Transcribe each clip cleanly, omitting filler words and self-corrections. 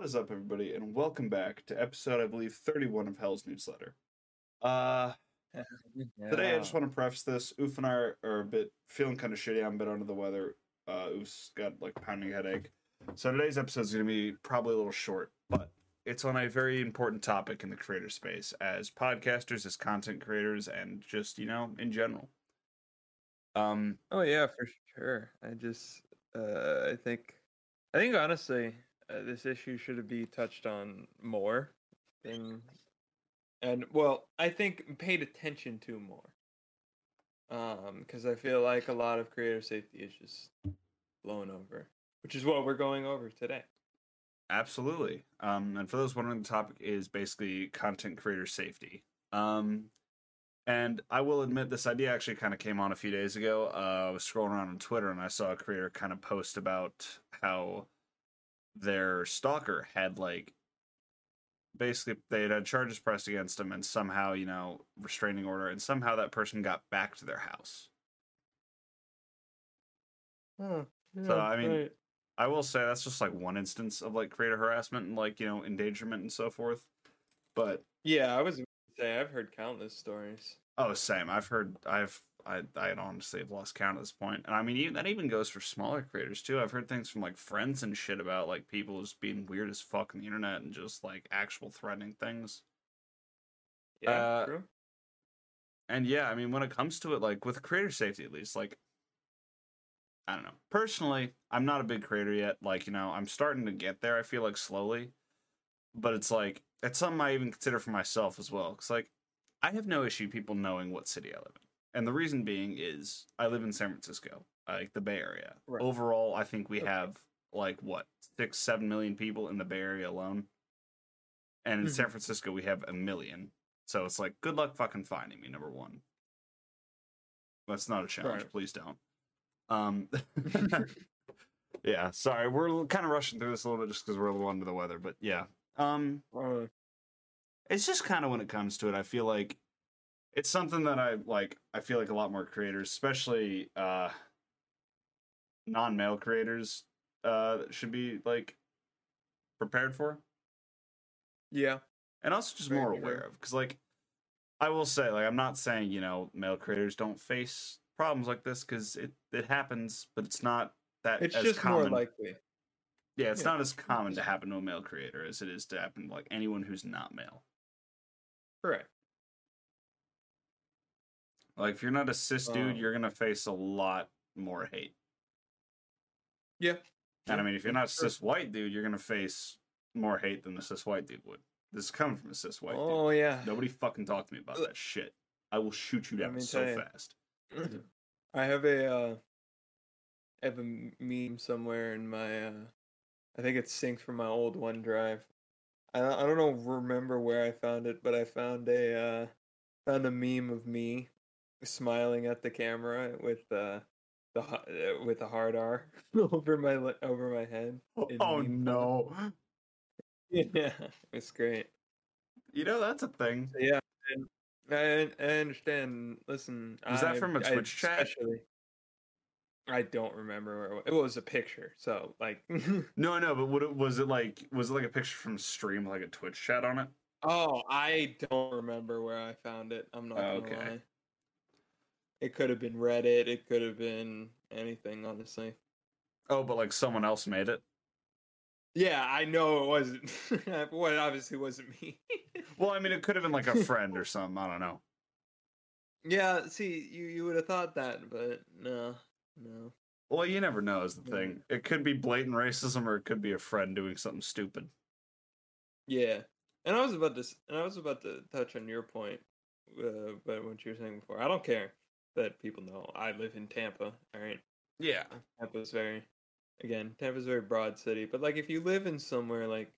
What is up, everybody, and welcome back to episode, I believe, 31 of Hell's Newsletter. Today I just want to preface this. Oof and I are a bit feeling kind of shitty. I'm a bit under the weather. Oof's got like pounding headache. So today's episode is going to be probably a little short, but it's on a very important topic in the creator space as podcasters, as content creators, and just, you know, in general. Oh yeah, for sure. I think honestly, this issue should be touched on more and paid attention to more. Because I feel like a lot of creator safety is just blown over, which is what we're going over today. Absolutely. And for those wondering, the topic is basically content creator safety. And I will admit, this idea actually kind of came on a few days ago. I was scrolling around on Twitter and I saw a creator kind of post about how their stalker had, like, basically they had charges pressed against him and somehow, you know, restraining order, and somehow that person got back to their house. Oh, yeah, so, I mean, right. I will say that's just, like, one instance of, like, creator harassment and, like, you know, endangerment and so forth. But... yeah, I was going to say, I've heard countless stories. Oh, same. I honestly have lost count at this point. And, I mean, that even goes for smaller creators, too. I've heard things from, like, friends and shit about, like, people just being weird as fuck on the internet and just, like, actual threatening things. Yeah, true. And, yeah, I mean, when it comes to it, like, with creator safety, at least, like, I don't know. Personally, I'm not a big creator yet. Like, you know, I'm starting to get there, I feel like, slowly. But it's, like, it's something I even consider for myself as well. Because, like, I have no issue people knowing what city I live in. And the reason being is I live in San Francisco, like the Bay Area. Right. Overall, I think we have, like, what, 6-7 million people in the Bay Area alone. And in San Francisco, we have 1 million. So it's like, good luck fucking finding me, number one. That's not a challenge. Right. Please don't. Yeah, sorry. We're kind of rushing through this a little bit just because we're a little under the weather. But yeah, it's just kind of when it comes to it, I feel like it's something that I like. I feel like a lot more creators, especially non-male creators, should be like prepared for. Yeah, and also just more aware of, because, like, I will say, like, I'm not saying, you know, male creators don't face problems like this, because it happens, but it's not that. It's as just common. More likely. Yeah, it's not as common to happen to a male creator as it is to happen to, like, anyone who's not male. Correct. Like, if you're not a cis dude, you're going to face a lot more hate. Yeah. And, I mean, if you're not a cis white dude, you're going to face more hate than the cis white dude would. This is coming from a cis white dude. Oh, yeah. Nobody fucking talk to me about that shit. I will shoot you down so fast. I have a meme somewhere in my, I think it's synced from my old OneDrive. I don't remember where I found it, but I found a meme of me smiling at the camera with the hard R over my head. Oh no! Yeah, it's great. You know, that's a thing. Yeah, and I understand. Listen, was that from a Twitch chat? I don't remember where it was a picture. So, like, no, but was it like a picture from stream, like a Twitch chat on it? Oh, I don't remember where I found it. I'm not gonna lie. It could have been Reddit. It could have been anything, honestly. Oh, but, like, someone else made it? Yeah, I know it wasn't. Well, it obviously wasn't me. Well, I mean, it could have been, like, a friend or something. I don't know. Yeah, see, you would have thought that, but no. Well, you never know is the thing. It could be blatant racism, or it could be a friend doing something stupid. Yeah. And I was about to touch on your point, but what you were saying before. I don't care that people know I live in Tampa, all right? Yeah. Tampa's a very broad city. But, like, if you live in somewhere like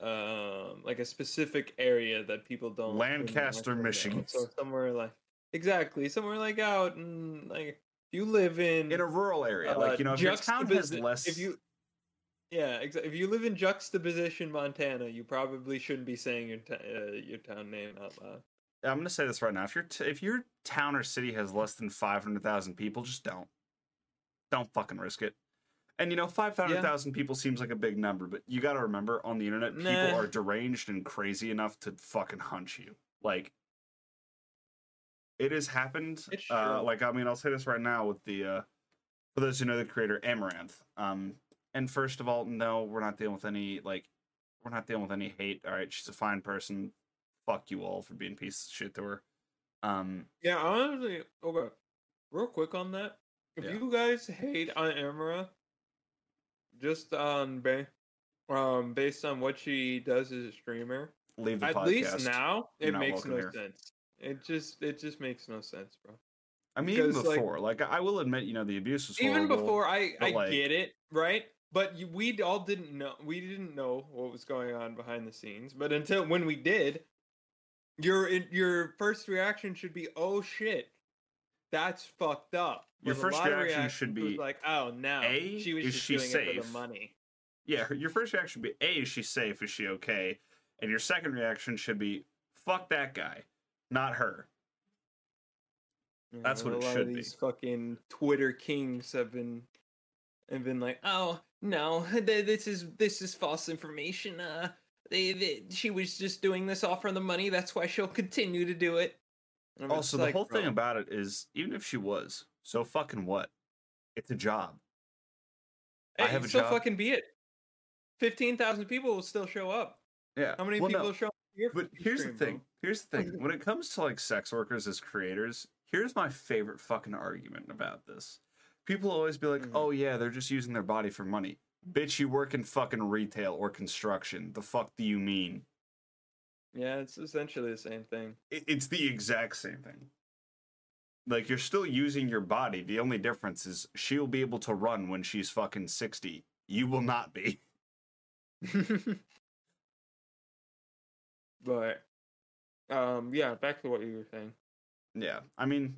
a specific area that people don't... Lancaster, Michigan. So somewhere like... Exactly. Somewhere like out and, like, if you live in... in a rural area. Like, you know, if your town has less... If you live in Juxtaposition, Montana, you probably shouldn't be saying your town name out loud. I'm going to say this right now. If your town or city has less than 500,000 people, just don't. Don't fucking risk it. And, you know, 500,000 people seems like a big number, but you got to remember, on the internet, people are deranged and crazy enough to fucking hunch you. Like, it has happened. Like, I mean, I'll say this right now with the, for those who know the creator, Amaranth. And first of all, no, we're not dealing with any, like, we're not dealing with any hate. All right, she's a fine person. Fuck you all for being pieces of shit to her. Yeah, honestly, okay, real quick on that. If you guys hate on Amaranth, just on based on what she does as a streamer, leave the podcast. At least now, it makes no sense. It just makes no sense, bro. I mean, even before, like I will admit, you know, the abuse was horrible. Even before, I get it, right? But we all didn't know. We didn't know what was going on behind the scenes. But until when we did, your first reaction should be, "Oh shit, that's fucked up." Your first reaction should be like, "Oh no, she was just doing it for the money." Yeah, your first reaction should be, "A, is she safe? Is she okay?" And your second reaction should be, "Fuck that guy, not her." Yeah, that's what it should be. These fucking Twitter kings have been like, "Oh no, this is false information. She was just doing this all for the money. That's why she'll continue to do it." Also, the whole thing about it is, even if she was, so fucking what? It's a job. Hey, I have a job. So fucking be it. 15,000 people will still show up. Yeah. How many people show up here? But here's the thing. When it comes to like sex workers as creators, here's my favorite fucking argument about this. People always be like, "Oh yeah, they're just using their body for money." Bitch, you work in fucking retail or construction. The fuck do you mean? Yeah, it's essentially the same thing. It's the exact same thing. Like, you're still using your body. The only difference is she'll be able to run when she's fucking 60. You will not be. But, yeah, back to what you were saying. Yeah, I mean,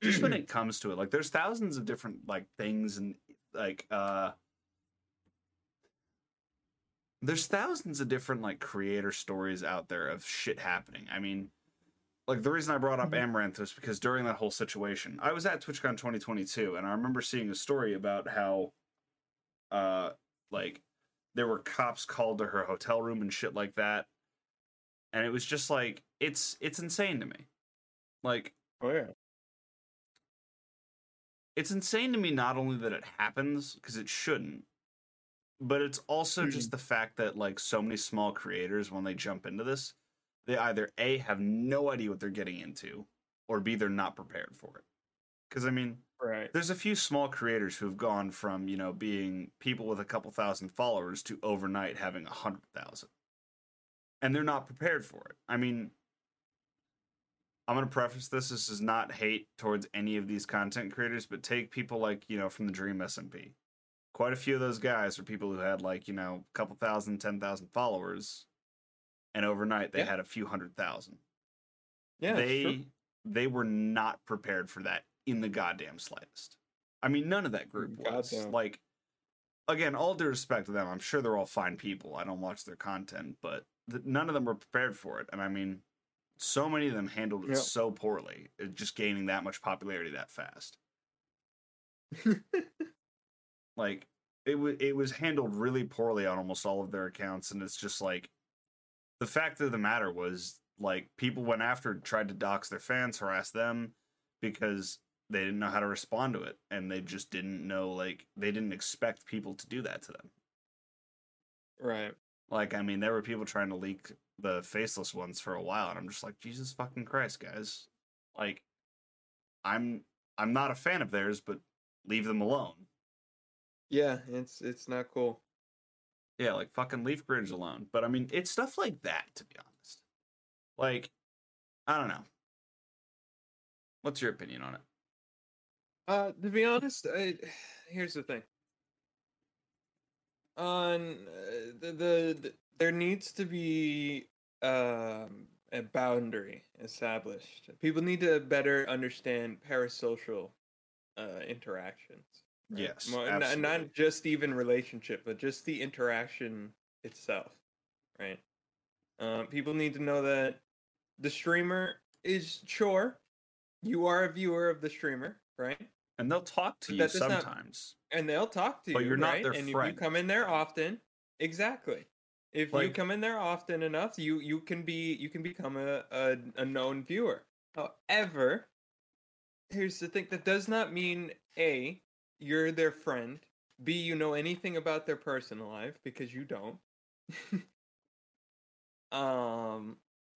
just when it comes to it, like, there's thousands of different, like, things and, like, there's thousands of different, like, creator stories out there of shit happening. I mean, like, the reason I brought up Amaranth was because during that whole situation, I was at TwitchCon 2022, and I remember seeing a story about how, like, there were cops called to her hotel room and shit like that. And it was just, like, it's insane to me. Like, oh yeah. It's insane to me not only that it happens, because it shouldn't, but it's also just the fact that, like, so many small creators, when they jump into this, they either A, have no idea what they're getting into, or B, they're not prepared for it. Because, I mean, there's a few small creators who've gone from, you know, being people with a couple thousand followers to overnight having 100,000. And they're not prepared for it. I mean, I'm going to preface this. This is not hate towards any of these content creators, but take people like, you know, from the Dream SMP. Quite a few of those guys were people who had, like, you know, a couple thousand, 10,000 followers, and overnight they had a few 100,000. Yeah, they were not prepared for that in the goddamn slightest. I mean, none of that group was. Goddamn. Like, again, all due respect to them, I'm sure they're all fine people. I don't watch their content, but none of them were prepared for it. And I mean, so many of them handled it so poorly, just gaining that much popularity that fast. Like, it was handled really poorly on almost all of their accounts, and it's just, like, the fact of the matter was, like, people went after, tried to dox their fans, harass them, because they didn't know how to respond to it, and they just didn't know, like, they didn't expect people to do that to them. Right. Like, I mean, there were people trying to leak the faceless ones for a while, and I'm just like, Jesus fucking Christ, guys. Like, I'm not a fan of theirs, but leave them alone. Yeah, it's not cool. Yeah, like, fucking leave Gridge alone. But, I mean, it's stuff like that, to be honest. Like, I don't know. What's your opinion on it? To be honest, here's the thing. On there needs to be a boundary established. People need to better understand parasocial interactions. Right? Yes, not just even relationship, but just the interaction itself, right? People need to know that the streamer is, sure, you are a viewer of the streamer, right? And they'll talk to you sometimes. And they'll talk to you, but you're not their friend. And if you come in there often, exactly. If you come in there often enough, you can be become a known viewer. However, here's the thing: that does not mean A, you're their friend. B, you know anything about their personal life, because you don't.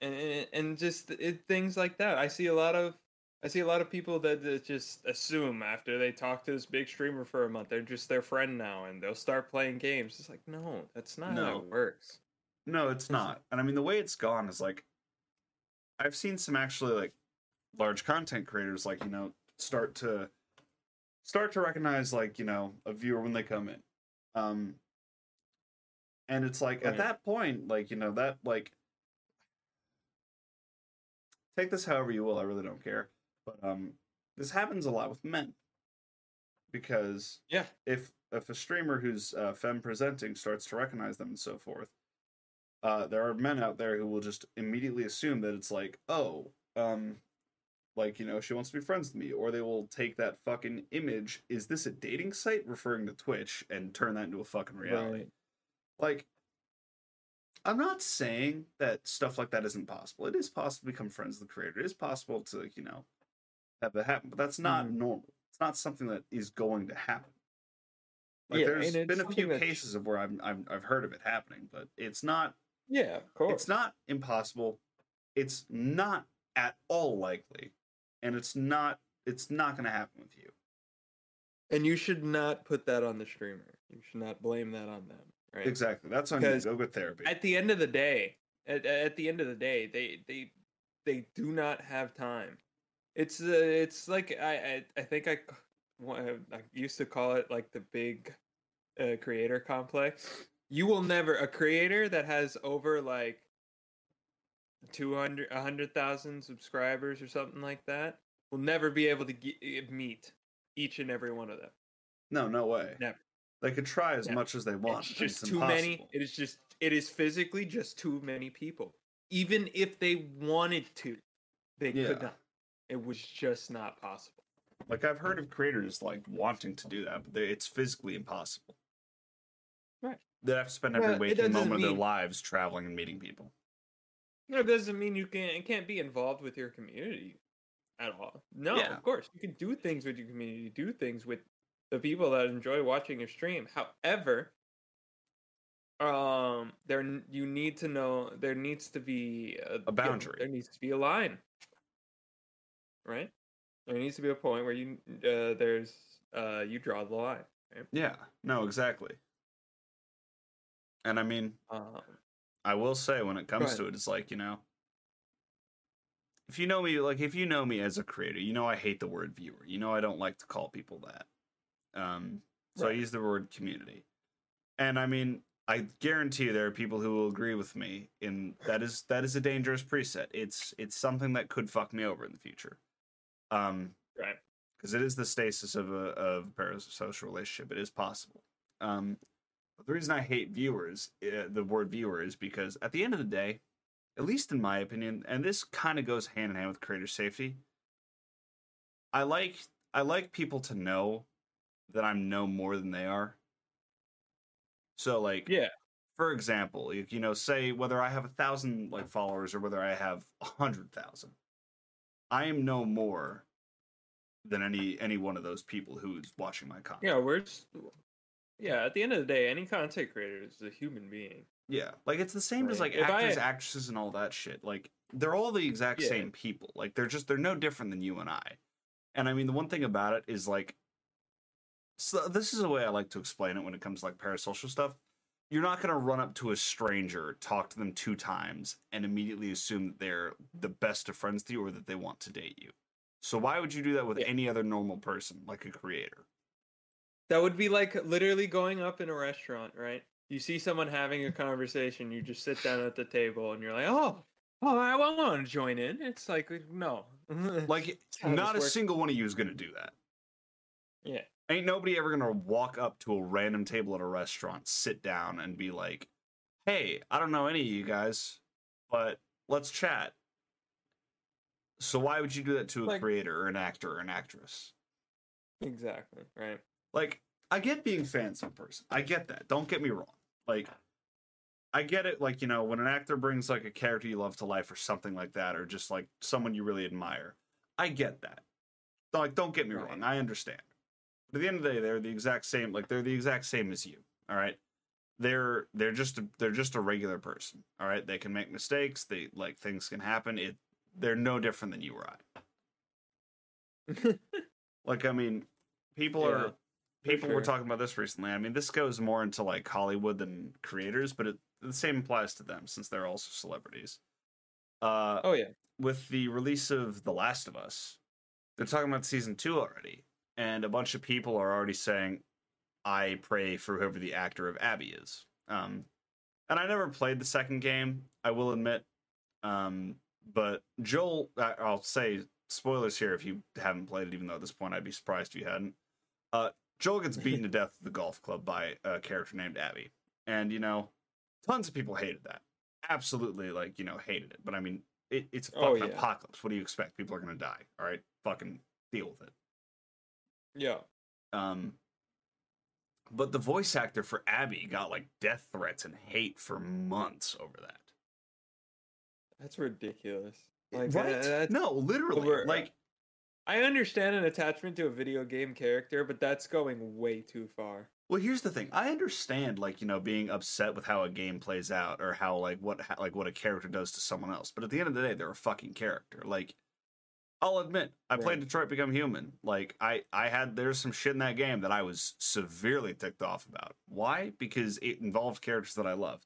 And just things like that. I see a lot of people that just assume after they talk to this big streamer for a month, they're just their friend now, and they'll start playing games. It's like, no, that's not how it works. No, it's not. And I mean, the way it's gone is like, I've seen some actually like large content creators, like, you know, start to recognize, like, you know, a viewer when they come in. And it's like, at that point, like, you know, that, like, take this however you will, I really don't care. But this happens a lot with men, because if a streamer who's femme presenting starts to recognize them and so forth, there are men out there who will just immediately assume that it's like, oh, like, you know, she wants to be friends with me, or they will take that fucking image, is this a dating site, referring to Twitch, and turn that into a fucking reality. Right. Like, I'm not saying that stuff like that isn't possible. It is possible to become friends with the creator. It is possible to, you know, have that happen. But that's not normal. It's not something that is going to happen. Like, there's been a few cases of where I've heard of it happening, but it's not. Yeah, of course. It's not impossible. It's not at all likely, and it's not going to happen with you. And you should not put that on the streamer. You should not blame that on them. Right? Exactly. That's on you. Go get therapy. At the end of the day, they do not have time. It's like I think I used to call it like the big creator complex. You will never a creator that has over like 100,000 subscribers or something like that will never be able to meet each and every one of them. No way. Never. They could try as much as they want. It's just it's too many. It is physically just too many people. Even if they wanted to, they could not. It was just not possible. Like, I've heard of creators like wanting to do that, but it's physically impossible. Right. They have to spend every waking moment of their lives traveling and meeting people. No, it doesn't mean you can't be involved with your community at all. No, of course. You can do things with your community, do things with the people that enjoy watching your stream. However, there needs to be a boundary. There needs to be a line, right? There needs to be a point where you you draw the line. Right? Yeah. No, exactly. And I mean, I will say when it comes to it, it's like, you know, if you know me as a creator, you know I hate the word viewer. You know I don't like to call people that. So I use the word community. And I mean, I guarantee you there are people who will agree with me in that is a dangerous preset. It's something that could fuck me over in the future. Because it is the stasis of a parasocial relationship. It is possible. But the reason I hate viewers, the word viewer, is because at the end of the day, at least in my opinion, and this kind of goes hand in hand with creator safety, I like people to know that I'm no more than they are. So, like, for example, if, you know, say whether I have 1,000 like followers or whether I have 100,000, I am no more than any one of those people who's watching my content. Yeah, at the end of the day, any content creator is a human being. Yeah, like, it's the same as, like, actresses and all that shit. Like, they're all the exact same people. Like, they're no different than you and I. And, I mean, the one thing about it is, like, so this is a way I like to explain it when it comes to, like, parasocial stuff. You're not going to run up to a stranger, talk to them 2 times, and immediately assume that they're the best of friends to you or that they want to date you. So why would you do that with any other normal person, like a creator? That would be like literally going up in a restaurant, right? You see someone having a conversation, you just sit down at the table, and you're like, oh, I want to join in. It's like, no. Like, not a single one of you is going to do that. Yeah. Ain't nobody ever gonna walk up to a random table at a restaurant, sit down, and be like, hey, I don't know any of you guys, but let's chat. So why would you do that to a creator or an actor or an actress? Exactly, right. Like, I get being fans in person. I get that. Don't get me wrong. Like, I get it, like, you know, when an actor brings, like, a character you love to life or something like that, or just, like, someone you really admire. I get that. Like, don't get me wrong. I understand. But at the end of the day, they're the exact same. Like, they're the exact same as you. All right. They're just a regular person. All right. They can make mistakes. They like things can happen. They're no different than you or I. Like, I mean, people were talking about this recently. I mean, this goes more into like Hollywood than creators, but the same applies to them since they're also celebrities. With the release of The Last of Us, they're talking about season 2 already, and a bunch of people are already saying, I pray for whoever the actor of Abby is. And I never played the second game, I will admit. But Joel, I'll say spoilers here if you haven't played it, even though at this point I'd be surprised if you hadn't. Joel gets beaten to death at the golf club by a character named Abby. And, you know, tons of people hated that. Absolutely, like, you know, hated it. But, I mean, it's a fucking apocalypse. What do you expect? People are going to die. All right? Fucking deal with it. Yeah. But the voice actor for Abby got, like, death threats and hate for months over that. That's ridiculous. Like, right? No, literally. Like, I understand an attachment to a video game character, but that's going way too far. Well, here's the thing. I understand, like, you know, being upset with how a game plays out or how, like, what a character does to someone else. But at the end of the day, they're a fucking character. Like, I'll admit, I played Detroit Become Human. Like, there's some shit in that game that I was severely ticked off about. Why? Because it involved characters that I loved.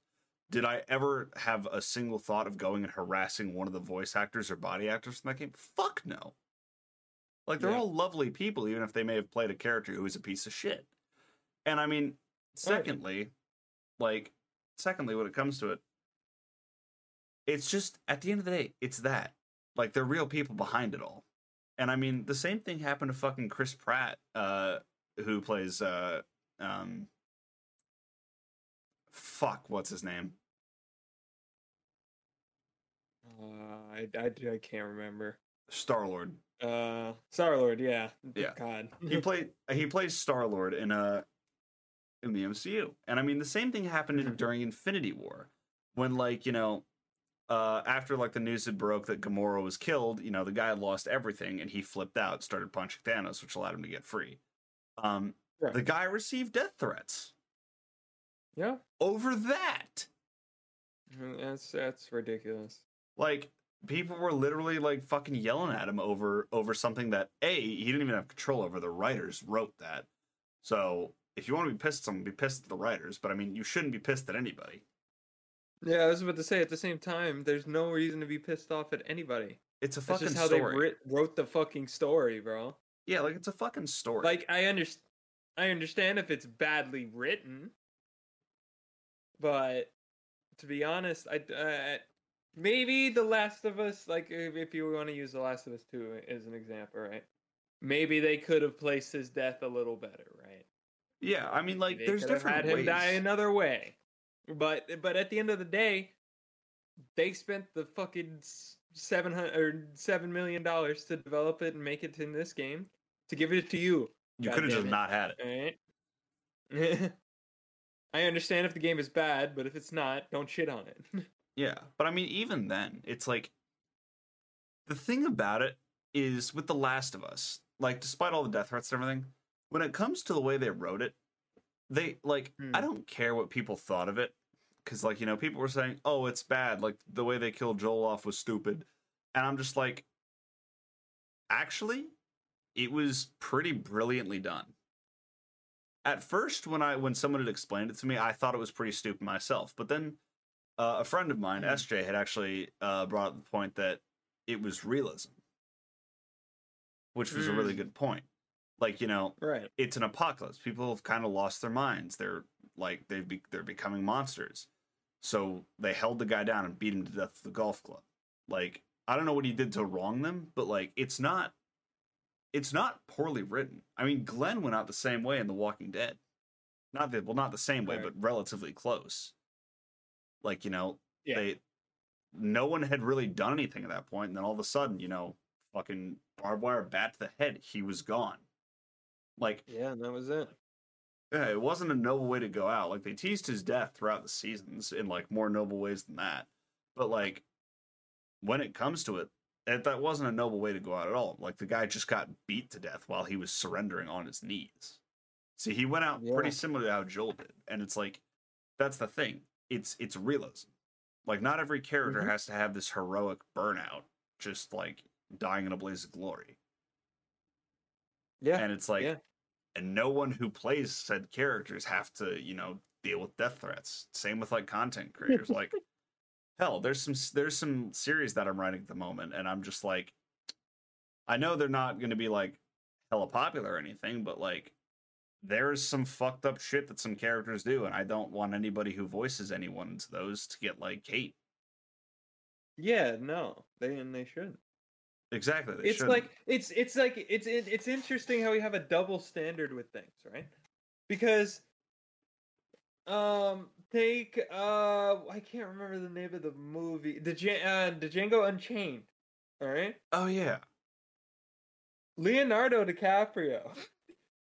Did I ever have a single thought of going and harassing one of the voice actors or body actors in that game? Fuck no. Like, they're all lovely people, even if they may have played a character who is a piece of shit. And I mean, secondly, when it comes to it, it's just, at the end of the day, it's that. Like, they're real people behind it all. And I mean, the same thing happened to fucking Chris Pratt, who plays, what's his name? I can't remember. Star-Lord. Star-Lord, yeah. God. He plays Star-Lord in the MCU. And I mean, the same thing happened during Infinity War, when, like, you know, after, like, the news had broke that Gamora was killed, you know, the guy lost everything, and he flipped out, started punching Thanos, which allowed him to get free. The guy received death threats. Yeah. Over that. That's ridiculous. Like, people were literally, like, fucking yelling at him over something that, A, he didn't even have control over. The writers wrote that. So, if you want to be pissed at someone, be pissed at the writers. But, I mean, you shouldn't be pissed at anybody. Yeah, I was about to say, at the same time, there's no reason to be pissed off at anybody. It's a fucking story. That's just how they wrote the fucking story, bro. Yeah, like, it's a fucking story. Like, I understand if it's badly written, but to be honest, I maybe The Last of Us, like, if you want to use The Last of Us 2 as an example, right? Maybe they could have placed his death a little better, right? Yeah, I mean, like, there's different ways. They could have had him die another way. But at the end of the day, they spent the fucking $7 million to develop it and make it in this game to give it to you. You could have just not had it. All right? I understand if the game is bad, but if it's not, don't shit on it. Yeah, but I mean, even then, it's like, the thing about it is with The Last of Us, like, despite all the death threats and everything, when it comes to the way they wrote it, they, like, I don't care what people thought of it, because, like, you know, people were saying, oh, it's bad, like, the way they killed Joel off was stupid, and I'm just like, actually, it was pretty brilliantly done. At first, when someone had explained it to me, I thought it was pretty stupid myself, but then a friend of mine, SJ, had actually brought up the point that it was realism, which was a really good point. Like, you know, It's an apocalypse. People have kind of lost their minds. They're like, they're becoming monsters. So they held the guy down and beat him to death at the golf club. Like, I don't know what he did to wrong them, but, like, it's not poorly written. I mean, Glenn went out the same way in The Walking Dead. Not the same way, but relatively close. Like, you know, no one had really done anything at that point. And then all of a sudden, you know, fucking barbed wire bat to the head. He was gone. Like, yeah, and that was it. Yeah, it wasn't a noble way to go out. Like, they teased his death throughout the seasons in, like, more noble ways than that. But, like, when it comes to it, that wasn't a noble way to go out at all. Like, the guy just got beat to death while he was surrendering on his knees. See, he went out pretty similar to how Joel did. And it's like, that's the thing. It's realism. Like, not every character has to have this heroic burnout, just, like, dying in a blaze of glory. Yeah. And it's like... Yeah. And no one who plays said characters have to, you know, deal with death threats. Same with, like, content creators. Like, hell, there's some series that I'm writing at the moment, and I'm just like, I know they're not going to be, like, hella popular or anything, but, like, there's some fucked up shit that some characters do, and I don't want anybody who voices anyone into those to get, like, hate. Yeah, no, they shouldn't. Exactly. It's shouldn't. Like it's interesting how we have a double standard with things, right? Because take I can't remember the name of the movie, the Django Unchained. All right. Oh yeah. Leonardo DiCaprio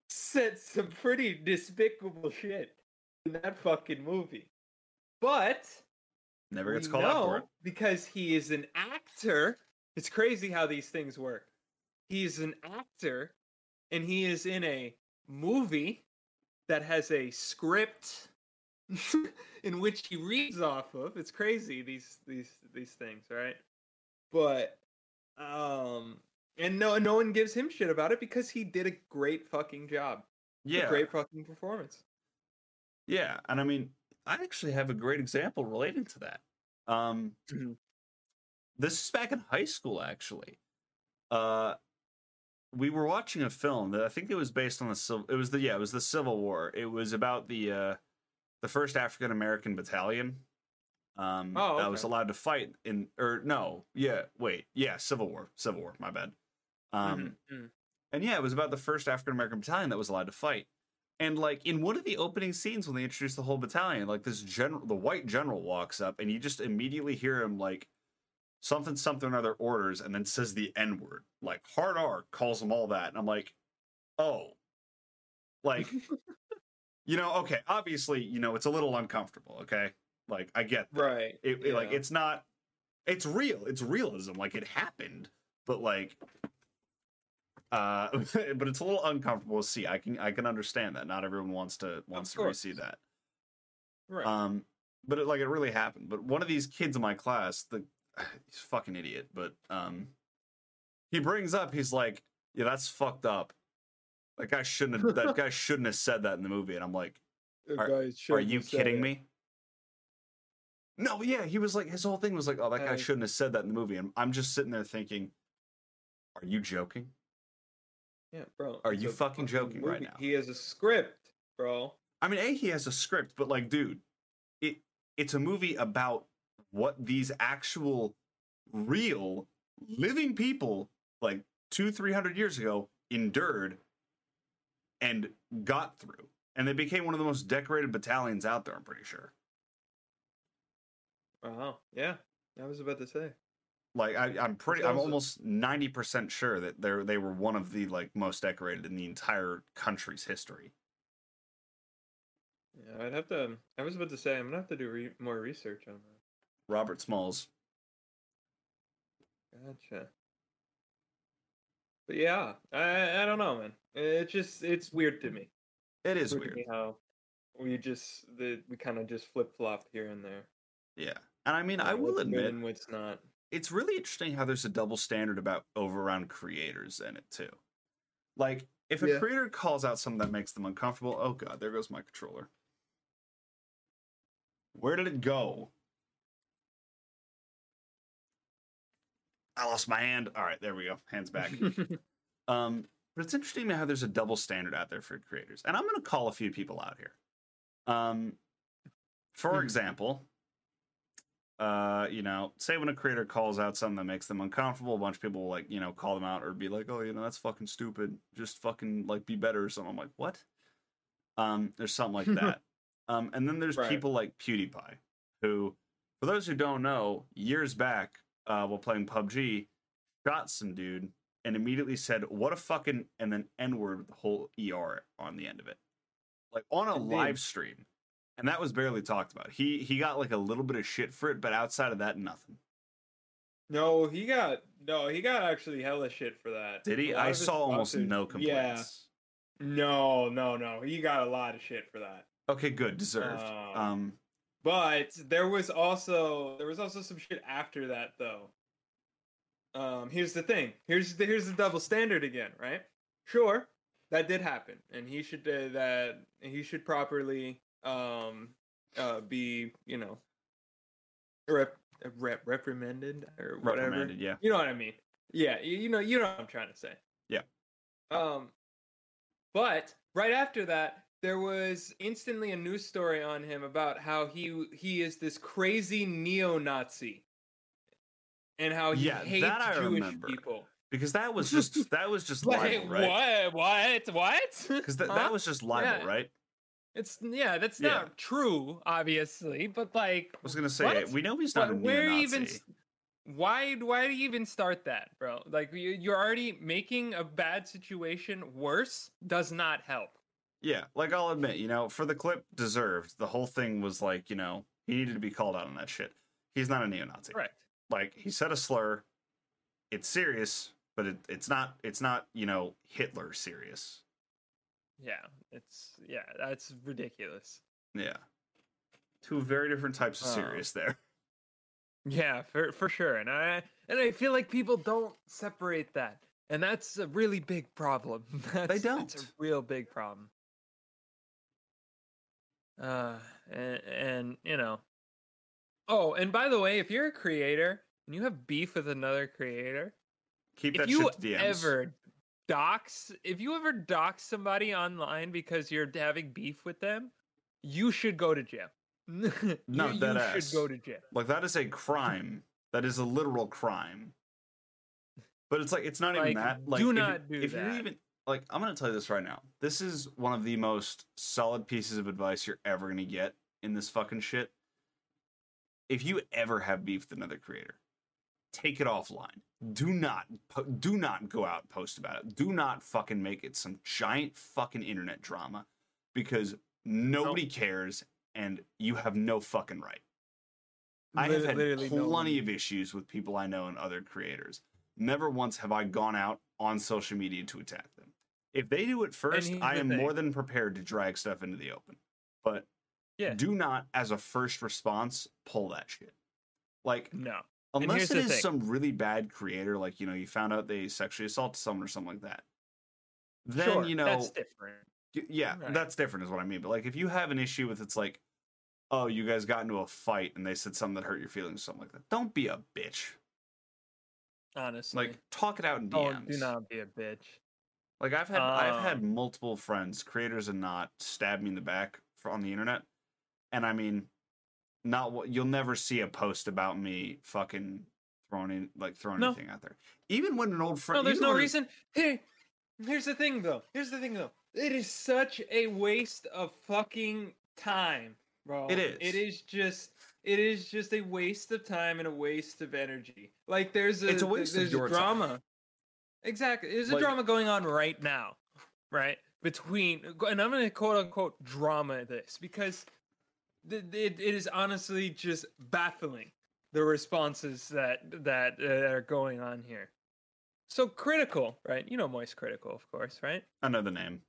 said some pretty despicable shit in that fucking movie, but never gets called out for it because he is an actor. It's crazy how these things work. He's an actor, and he is in a movie that has a script in which he reads off of. It's crazy, these things, right? But, and no one gives him shit about it because he did a great fucking job. Yeah. A great fucking performance. Yeah, and I mean, I actually have a great example relating to that. This is back in high school, actually. We were watching a film that I think it was based on the Civil War. It was about the first African American battalion that was allowed to fight Civil War. My bad. And yeah, it was about the first African American battalion that was allowed to fight. And, like, in one of the opening scenes when they introduced the whole battalion, like, this general, the white general, walks up, and you just immediately hear him, like, something, something, or other orders, and then says the N-word. Like, hard R, calls them all that. And I'm like, oh. Like, you know, okay, obviously, you know, it's a little uncomfortable, okay? Like, I get that. Right. Like, it's not... It's real. It's realism. Like, it happened. But, like... but it's a little uncomfortable to see. I can understand that. Not everyone wants to re-see that. Right. But, it really happened. But one of these kids in my class, he's a fucking idiot, but he brings up, he's like, yeah, that's fucked up. That guy shouldn't have said that in the movie. And I'm like, are you kidding me? No, yeah, he was like, his whole thing was like, oh, that guy shouldn't have said that in the movie. And I'm just sitting there thinking, are you joking? Yeah, bro. Are you fucking joking right now? He has a script, bro. I mean, he has a script, but, like, dude, it's a movie about what these actual real living people, like, 200-300 years ago endured and got through, and they became one of the most decorated battalions out there, I'm pretty sure. Uh-huh. Yeah, I was about to say, like, I'm almost 90% sure that they were one of the, like, most decorated in the entire country's history. Yeah, I'm gonna have to do more research on that. Robert Smalls. Gotcha. But yeah, I don't know, man. It's weird to me. It is weird how we kind of just flip flop here and there. Yeah, and I mean, I will admit, and what's not. It's really interesting how there's a double standard around creators in it too. Like, if a creator calls out something that makes them uncomfortable, oh god, there goes my controller. Where did it go? I lost my hand. All right, there we go. Hands back. But it's interesting how there's a double standard out there for creators. And I'm going to call a few people out here. For example, you know, say when a creator calls out something that makes them uncomfortable, a bunch of people will, like, you know, call them out or be like, oh, you know, that's fucking stupid. Just fucking, like, be better or something. I'm like, what? There's something like that. And then there's people like PewDiePie, who, for those who don't know, years back, while playing PUBG, shot some dude and immediately said, what a fucking, and then N-word with the whole ER on the end of it. Like, on a live stream. And that was barely talked about. He got, like, a little bit of shit for it, but outside of that, nothing. No, he got actually hella shit for that. Did he? I saw almost no complaints. Yeah. No. He got a lot of shit for that. Okay, good. Deserved. But there was also some shit after that, though. Here's the thing. Here's the double standard again, right? Sure, that did happen, and he should properly be, you know, reprimanded or whatever. Reprimanded, yeah. You know what I mean? Yeah, you know what I'm trying to say. Yeah. But right after that, there was instantly a news story on him about how he is this crazy neo-Nazi. And how he hates Jewish people. Because that was just libel, right? What? Because that was just libel, right? That's not true, obviously. But like, I was gonna say, we know he's not a neo-Nazi. Why do you even start that, bro? Like, you're already making a bad situation worse. Does not help. Yeah, like, I'll admit, for the clip, deserved. The whole thing was like, he needed to be called out on that shit. He's not a neo-Nazi, right? Like, he said a slur. It's serious, but it's not Hitler serious. That's ridiculous. Yeah, two very different types of serious there. Yeah, for sure. And I feel like people don't separate that, and that's a really big problem. They don't. That's a real big problem. And. Oh, and by the way, if you're a creator and you have beef with another creator, keep that shit to DMs. If you ever dox somebody online because you're having beef with them, you should go to jail. You should go to jail. Like, that is a crime. That is a literal crime. But it's like, it's not even that. Like, I'm going to tell you this right now. This is one of the most solid pieces of advice you're ever going to get in this fucking shit. If you ever have beef with another creator, take it offline. Do not go out and post about it. Do not fucking make it some giant fucking internet drama, because nobody cares and you have no fucking right. I have had plenty of issues with people I know and other creators. Never once have I gone out on social media to attack them. If they do it first, I am more than prepared to drag stuff into the open. But... yeah. Do not, as a first response, pull that shit. Like, no. Unless it is some really bad creator, like, you found out they sexually assaulted someone or something like that. Then, sure, that's different. Yeah, right. That's different is what I mean. But, like, if you have an issue with, it's like, oh, you guys got into a fight and they said something that hurt your feelings or something like that. Don't be a bitch. Honestly. Like, talk it out in DMs. Oh, do not be a bitch. Like, I've had multiple friends, creators and not, stab me in the back on the internet. And I mean, you'll never see a post about me fucking throwing anything out there. Even when an old friend. No, there's no reason. Hey, here's the thing though. It is such a waste of fucking time, bro. It is. It is just a waste of time and a waste of energy. Like, it's a waste of your drama. Time. Exactly. There's a drama going on right now, right? And I'm gonna quote unquote drama this, because it is honestly just baffling, the responses that are going on here. So Critical, right? You know Moist Critical, of course, right? Another name.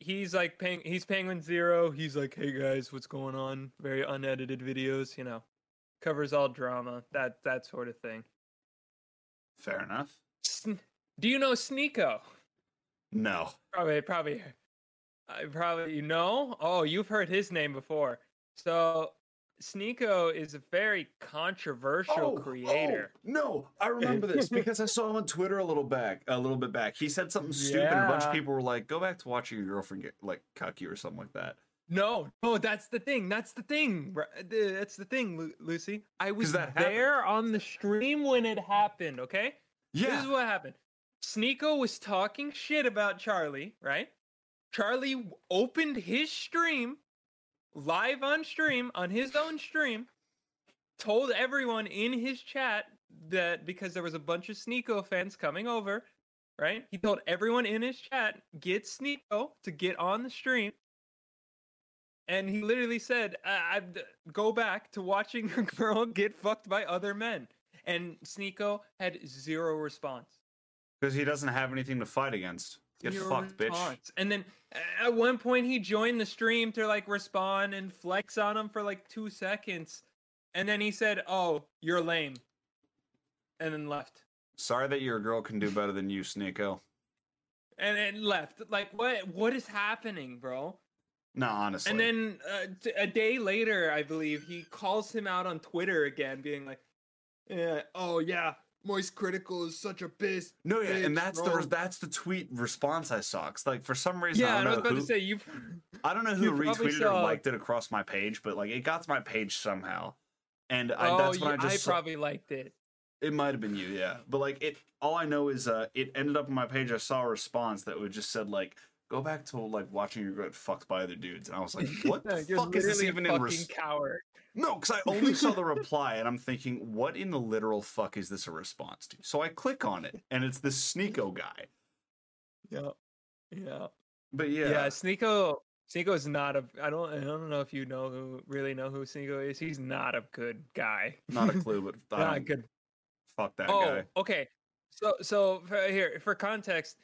He's like he's penguinz0. He's like, hey guys, what's going on? Very unedited videos, covers all drama, that sort of thing. Fair enough. Do you know Sneeko? No. Probably. Oh, you've heard his name before. So Sneeko is a very controversial creator. Oh, no, I remember this because I saw him on Twitter a little bit back. He said something stupid, and a bunch of people were like, go back to watching your girlfriend get like cocky or something like that. No, that's the thing, Lucy. I was there on the stream when it happened, okay? Yeah. This is what happened. Sneeko was talking shit about Charlie, right? Charlie opened his stream, live on stream, on his own stream, told everyone in his chat that because there was a bunch of Sneeko fans coming over, right? He told everyone in his chat, get Sneeko to get on the stream. And he literally said, go back to watching a girl get fucked by other men. And Sneeko had zero response. Because he doesn't have anything to fight against. Get fucked, bitch. And then at one point he joined the stream to like respond and flex on him for like 2 seconds. And then he said, oh, you're lame. And then left. Sorry that your girl can do better than you, Sneeko. And then left. Like, what is happening, bro? No, honestly. And then a day later, I believe, he calls him out on Twitter again, being like, oh, yeah, Moist Critical is such a bitch. No, yeah, bitch, and that's the tweet response I saw. Because, like, for some reason, yeah, I don't know who retweeted or liked it across my page, but, like, it got to my page somehow. And that's when I probably liked it. It might have been you, yeah. But, like, it. All I know is it ended up on my page. I saw a response that would just said, like, go back to like watching your girl get fucked by other dudes, and I was like, "What the fuck is this even?" Coward. No, because I only saw the reply, and I'm thinking, "What in the literal fuck is this a response to?" So I click on it, and it's this Sneeko guy. Yeah. But yeah, Sneeko is not a. I don't know if you know who Sneeko is. He's not a good guy. Not a clue, but not good. Fuck that guy. Oh, okay. So for context,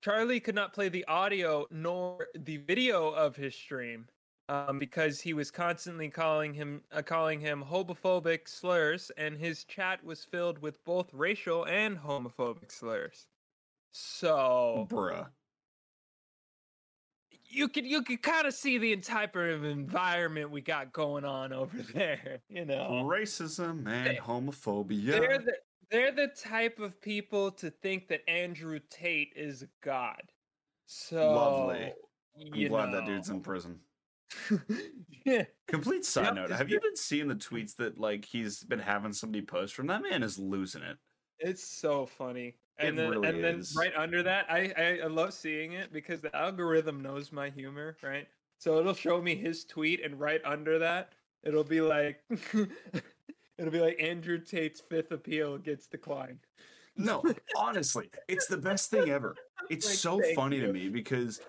Charlie could not play the audio nor the video of his stream because he was constantly calling him homophobic slurs, and his chat was filled with both racial and homophobic slurs. So, bruh, you could kind of see the type of environment we got going on over there, you know. Racism and homophobia. They're the type of people to think that Andrew Tate is a god. So lovely. I'm glad that dude's in prison. Yeah. Complete side note. Have you been seeing the tweets that like he's been having somebody post from? That man is losing it. It's so funny. And then right under that, I love seeing it because the algorithm knows my humor, right? So it'll show me his tweet, and right under that, it'll be like it'll be like Andrew Tate's fifth appeal gets declined. No, honestly, it's the best thing ever. It's like, so funny to me because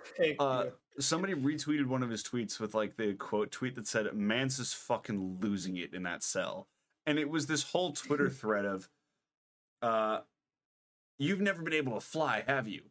somebody retweeted one of his tweets with like the quote tweet that said, "Mance is fucking losing it in that cell." And it was this whole Twitter thread of, "You've never been able to fly, have you?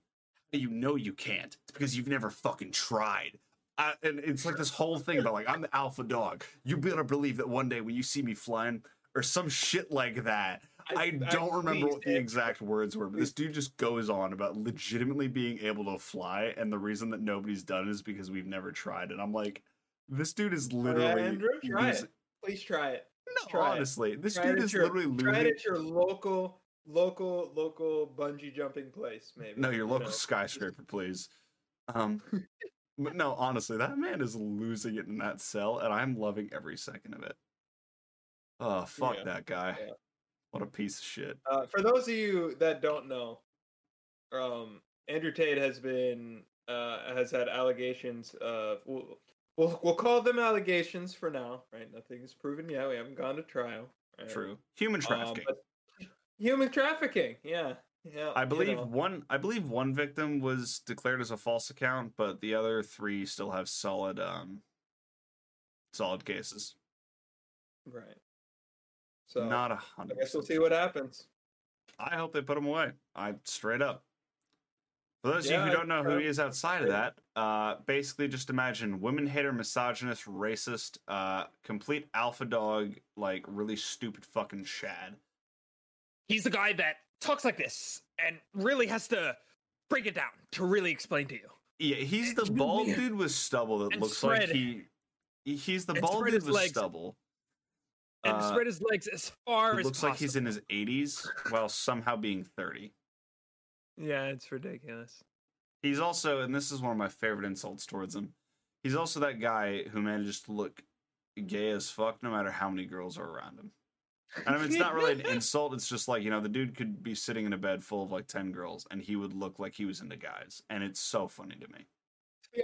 You know you can't. It's because you've never fucking tried." And it's like this whole thing about like, "I'm the alpha dog. You better believe that one day when you see me flying," or some shit like that. I don't remember what the exact words were, but this dude just goes on about legitimately being able to fly, and the reason that nobody's done it is because we've never tried. And I'm like, this dude is literally... Andrew, try it. Please try it. No, try honestly. This dude is literally losing... Try it at your local bungee jumping place, maybe. No, your local skyscraper, please. But no, honestly, that man is losing it in that cell, and I'm loving every second of it. Oh, fuck that guy. Yeah. What a piece of shit. For those of you that don't know, Andrew Tate has had allegations of, we'll call them allegations for now, right? Nothing is proven yet. We haven't gone to trial. Right? True. Human trafficking. Yeah. Yeah. I believe one victim was declared as a false account, but the other three still have solid cases. Right. So not 100%. I guess we'll see what happens. I hope they put him away. I straight up. For those of you who don't know who he is outside of that, basically just imagine women hater, misogynist, racist, complete alpha dog, like really stupid fucking Chad. He's the guy that talks like this and really has to break it down to really explain to you. Yeah, he's the bald dude with stubble that looks like he... He's the bald dude with stubble. And spread his legs as far as possible. Looks like he's in his 80s while somehow being 30. Yeah, it's ridiculous. He's also, and this is one of my favorite insults towards him, he's also that guy who manages to look gay as fuck no matter how many girls are around him. And I mean, it's not really an insult. It's just like, you know, the dude could be sitting in a bed full of like 10 girls and he would look like he was into guys. And it's so funny to me.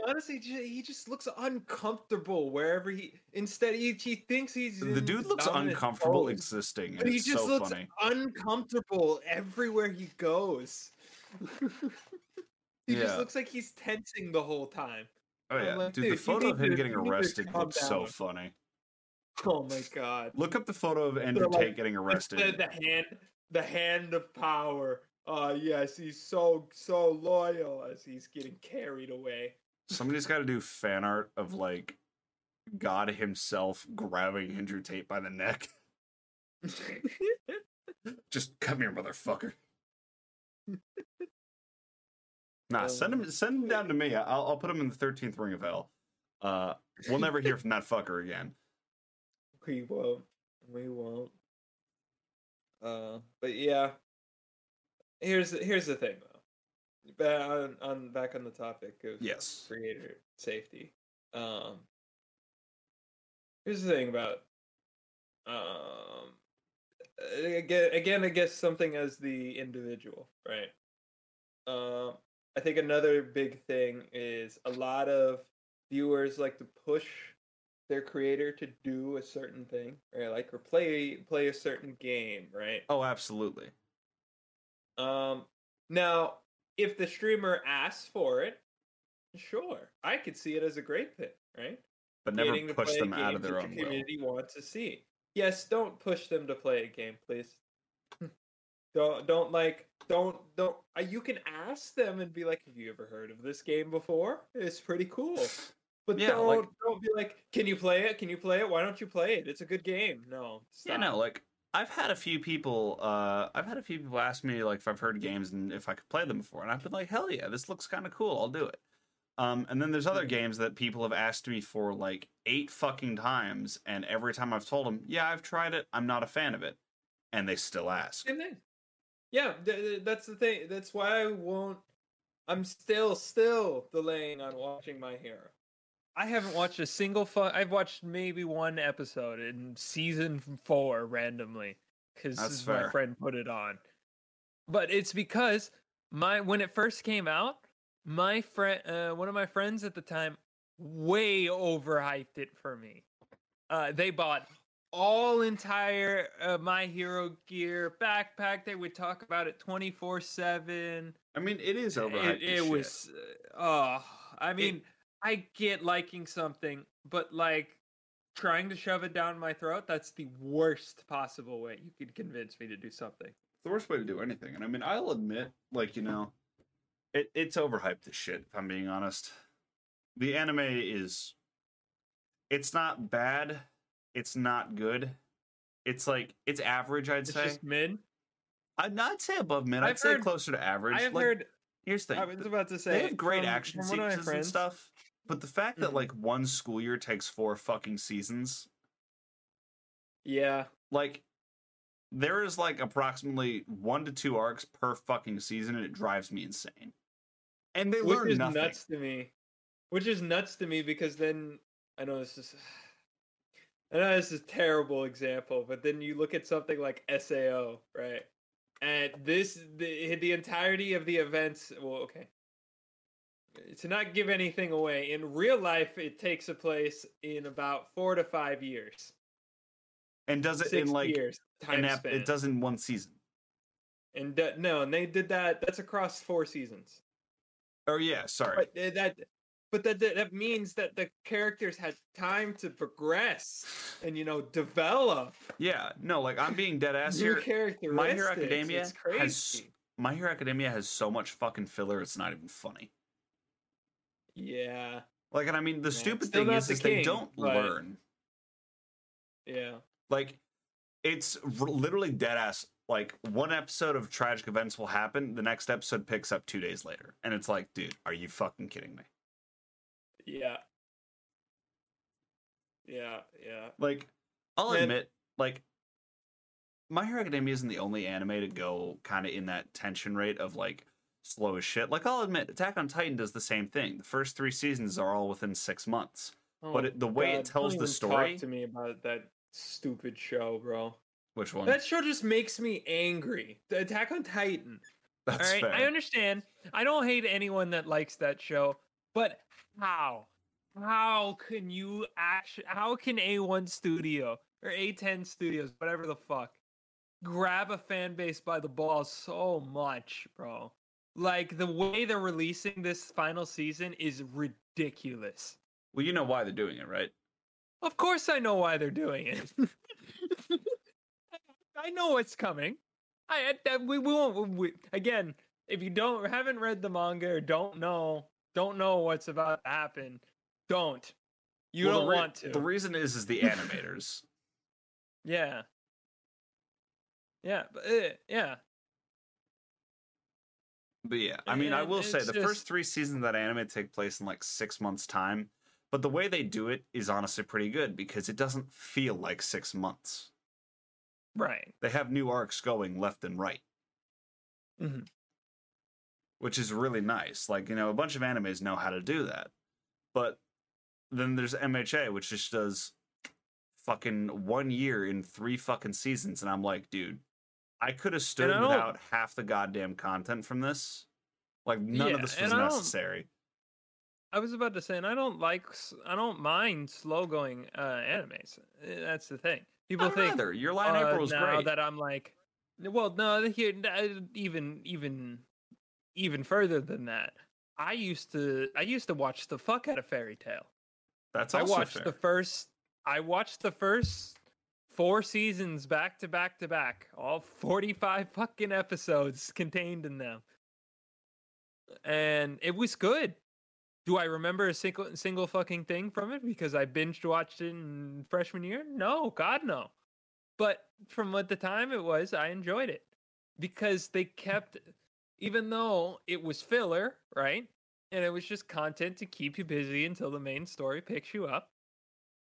Honestly, he just looks uncomfortable wherever he. Instead, he thinks he's the dude looks uncomfortable pose, existing. But he just so looks funny. Uncomfortable everywhere he goes. He just looks like he's tensing the whole time. Oh yeah, like, dude, the photo of him getting arrested looks so funny. Oh my god! Look up the photo of Andrew Tate getting arrested. The hand of power. Yes, he's so loyal as he's getting carried away. Somebody's got to do fan art of like God himself grabbing Andrew Tate by the neck. Just come here, motherfucker. Nah, send him down to me. I'll put him in the 13th ring of hell. We'll never hear from that fucker again. We won't. But yeah. Here's the thing though. Back on the topic of creator safety. Here's the thing about again I guess something as the individual, right? I think another big thing is a lot of viewers like to push their creator to do a certain thing, right? Like or play a certain game, right? Oh, absolutely. Now, if the streamer asks for it, sure, I could see it as a great thing, right? But never push them out of their own will. Community wants to see. Yes, don't push them to play a game, please. Don't. You can ask them and be like, "Have you ever heard of this game before? It's pretty cool." But don't be like, "Can you play it? Can you play it? Why don't you play it? It's a good game." No. Stop. Yeah, no, like. I've had a few people ask me like if I've heard games and if I could play them before, and I've been like, hell yeah, this looks kind of cool, I'll do it. And then there's other games that people have asked me for like 8 fucking times, and every time I've told them, yeah, I've tried it, I'm not a fan of it, and they still ask. Same thing. Yeah, that's the thing. That's why I'm still delaying on watching My Hero. I haven't watched a single I've watched maybe one episode in season 4 randomly because my friend put it on. But it's because when it first came out, my friend, one of my friends at the time, way overhyped it for me. They bought all entire My Hero gear backpack. They would talk about it 24/7. I mean, it is overhyped. It was. I get liking something, but like trying to shove it down my throat, that's the worst possible way you could convince me to do something. It's the worst way to do anything. And I mean, I'll admit, like, you know, it's overhyped as shit, if I'm being honest. The anime it's not bad. It's not good. It's like, it's average, I'd say. Just mid? I'd not say above mid. I'd say closer to average. I've heard. Here's the thing. I was about to say. They have great action sequences and stuff. But the fact that, like, one school year takes 4 fucking seasons... Yeah. Like, there is, like, approximately 1 to 2 arcs per fucking season, and it drives me insane. And they learn nothing. Which is nuts to me, because then... I know this is a terrible example, but then you look at something like SAO, right? And the entirety of the events... Well, okay. To not give anything away, in real life, it takes a place in about 4 to 5 years. And does it 6 in like years, time span. It does in one season. And no, and they did that. That's across 4 seasons. Oh yeah, sorry. But that means that the characters had time to progress and develop. Yeah, no, like I'm being dead ass here. My Hero Academia is crazy. My Hero Academia has so much fucking filler. It's not even funny. Yeah. Like, and I mean, the stupid thing is they don't learn. Yeah. Like, it's literally dead ass. Like, one episode of tragic events will happen. The next episode picks up 2 days later. And it's like, dude, are you fucking kidding me? Yeah. Yeah, yeah. Like, I'll admit, like, My Hero Academia isn't the only anime to go kind of in that tension rate of, like, slow as shit. Like, I'll admit, Attack on Titan does the same thing. The first 3 seasons are all within 6 months. It tells the story... Talk to me about that stupid show, bro. Which one? That show just makes me angry. The Attack on Titan. That's fair. I understand. I don't hate anyone that likes that show, but How? How can you actually... How can A1 Studio, or A10 Studios, whatever the fuck, grab a fan base by the balls so much, bro? Like, the way they're releasing this final season is ridiculous. Well, you know why they're doing it, right? Of course I know why they're doing it. I know what's coming. We won't, again, if you haven't read the manga or don't know what's about to happen, don't want to. The reason is the animators. But I mean, I will say the first three seasons of that anime take place in like 6 months time, but the way they do it is honestly pretty good because it doesn't feel like 6 months. Right. They have new arcs going left and right. Mm-hmm. Which is really nice. Like, you know, a bunch of animes know how to do that. But then there's MHA, which just does fucking 1 year in 3 fucking seasons. And I'm like, dude, I could have stood without half the goddamn content from this. Like, none of this was necessary. I was about to say, and I don't mind slow-going animes. That's the thing. People think either. Your line April is great. Now that I'm like, well, no, here even further than that. I used to watch the fuck out of Fairy Tale. That's also fair. I watched the first 4 seasons back to back to back. All 45 fucking episodes contained in them, and it was good. Do I remember a single fucking thing from it because I binged watched it in freshman year? No, God, no. But from what the time it was, I enjoyed it because they kept, even though it was filler, right? And it was just content to keep you busy until the main story picks you up.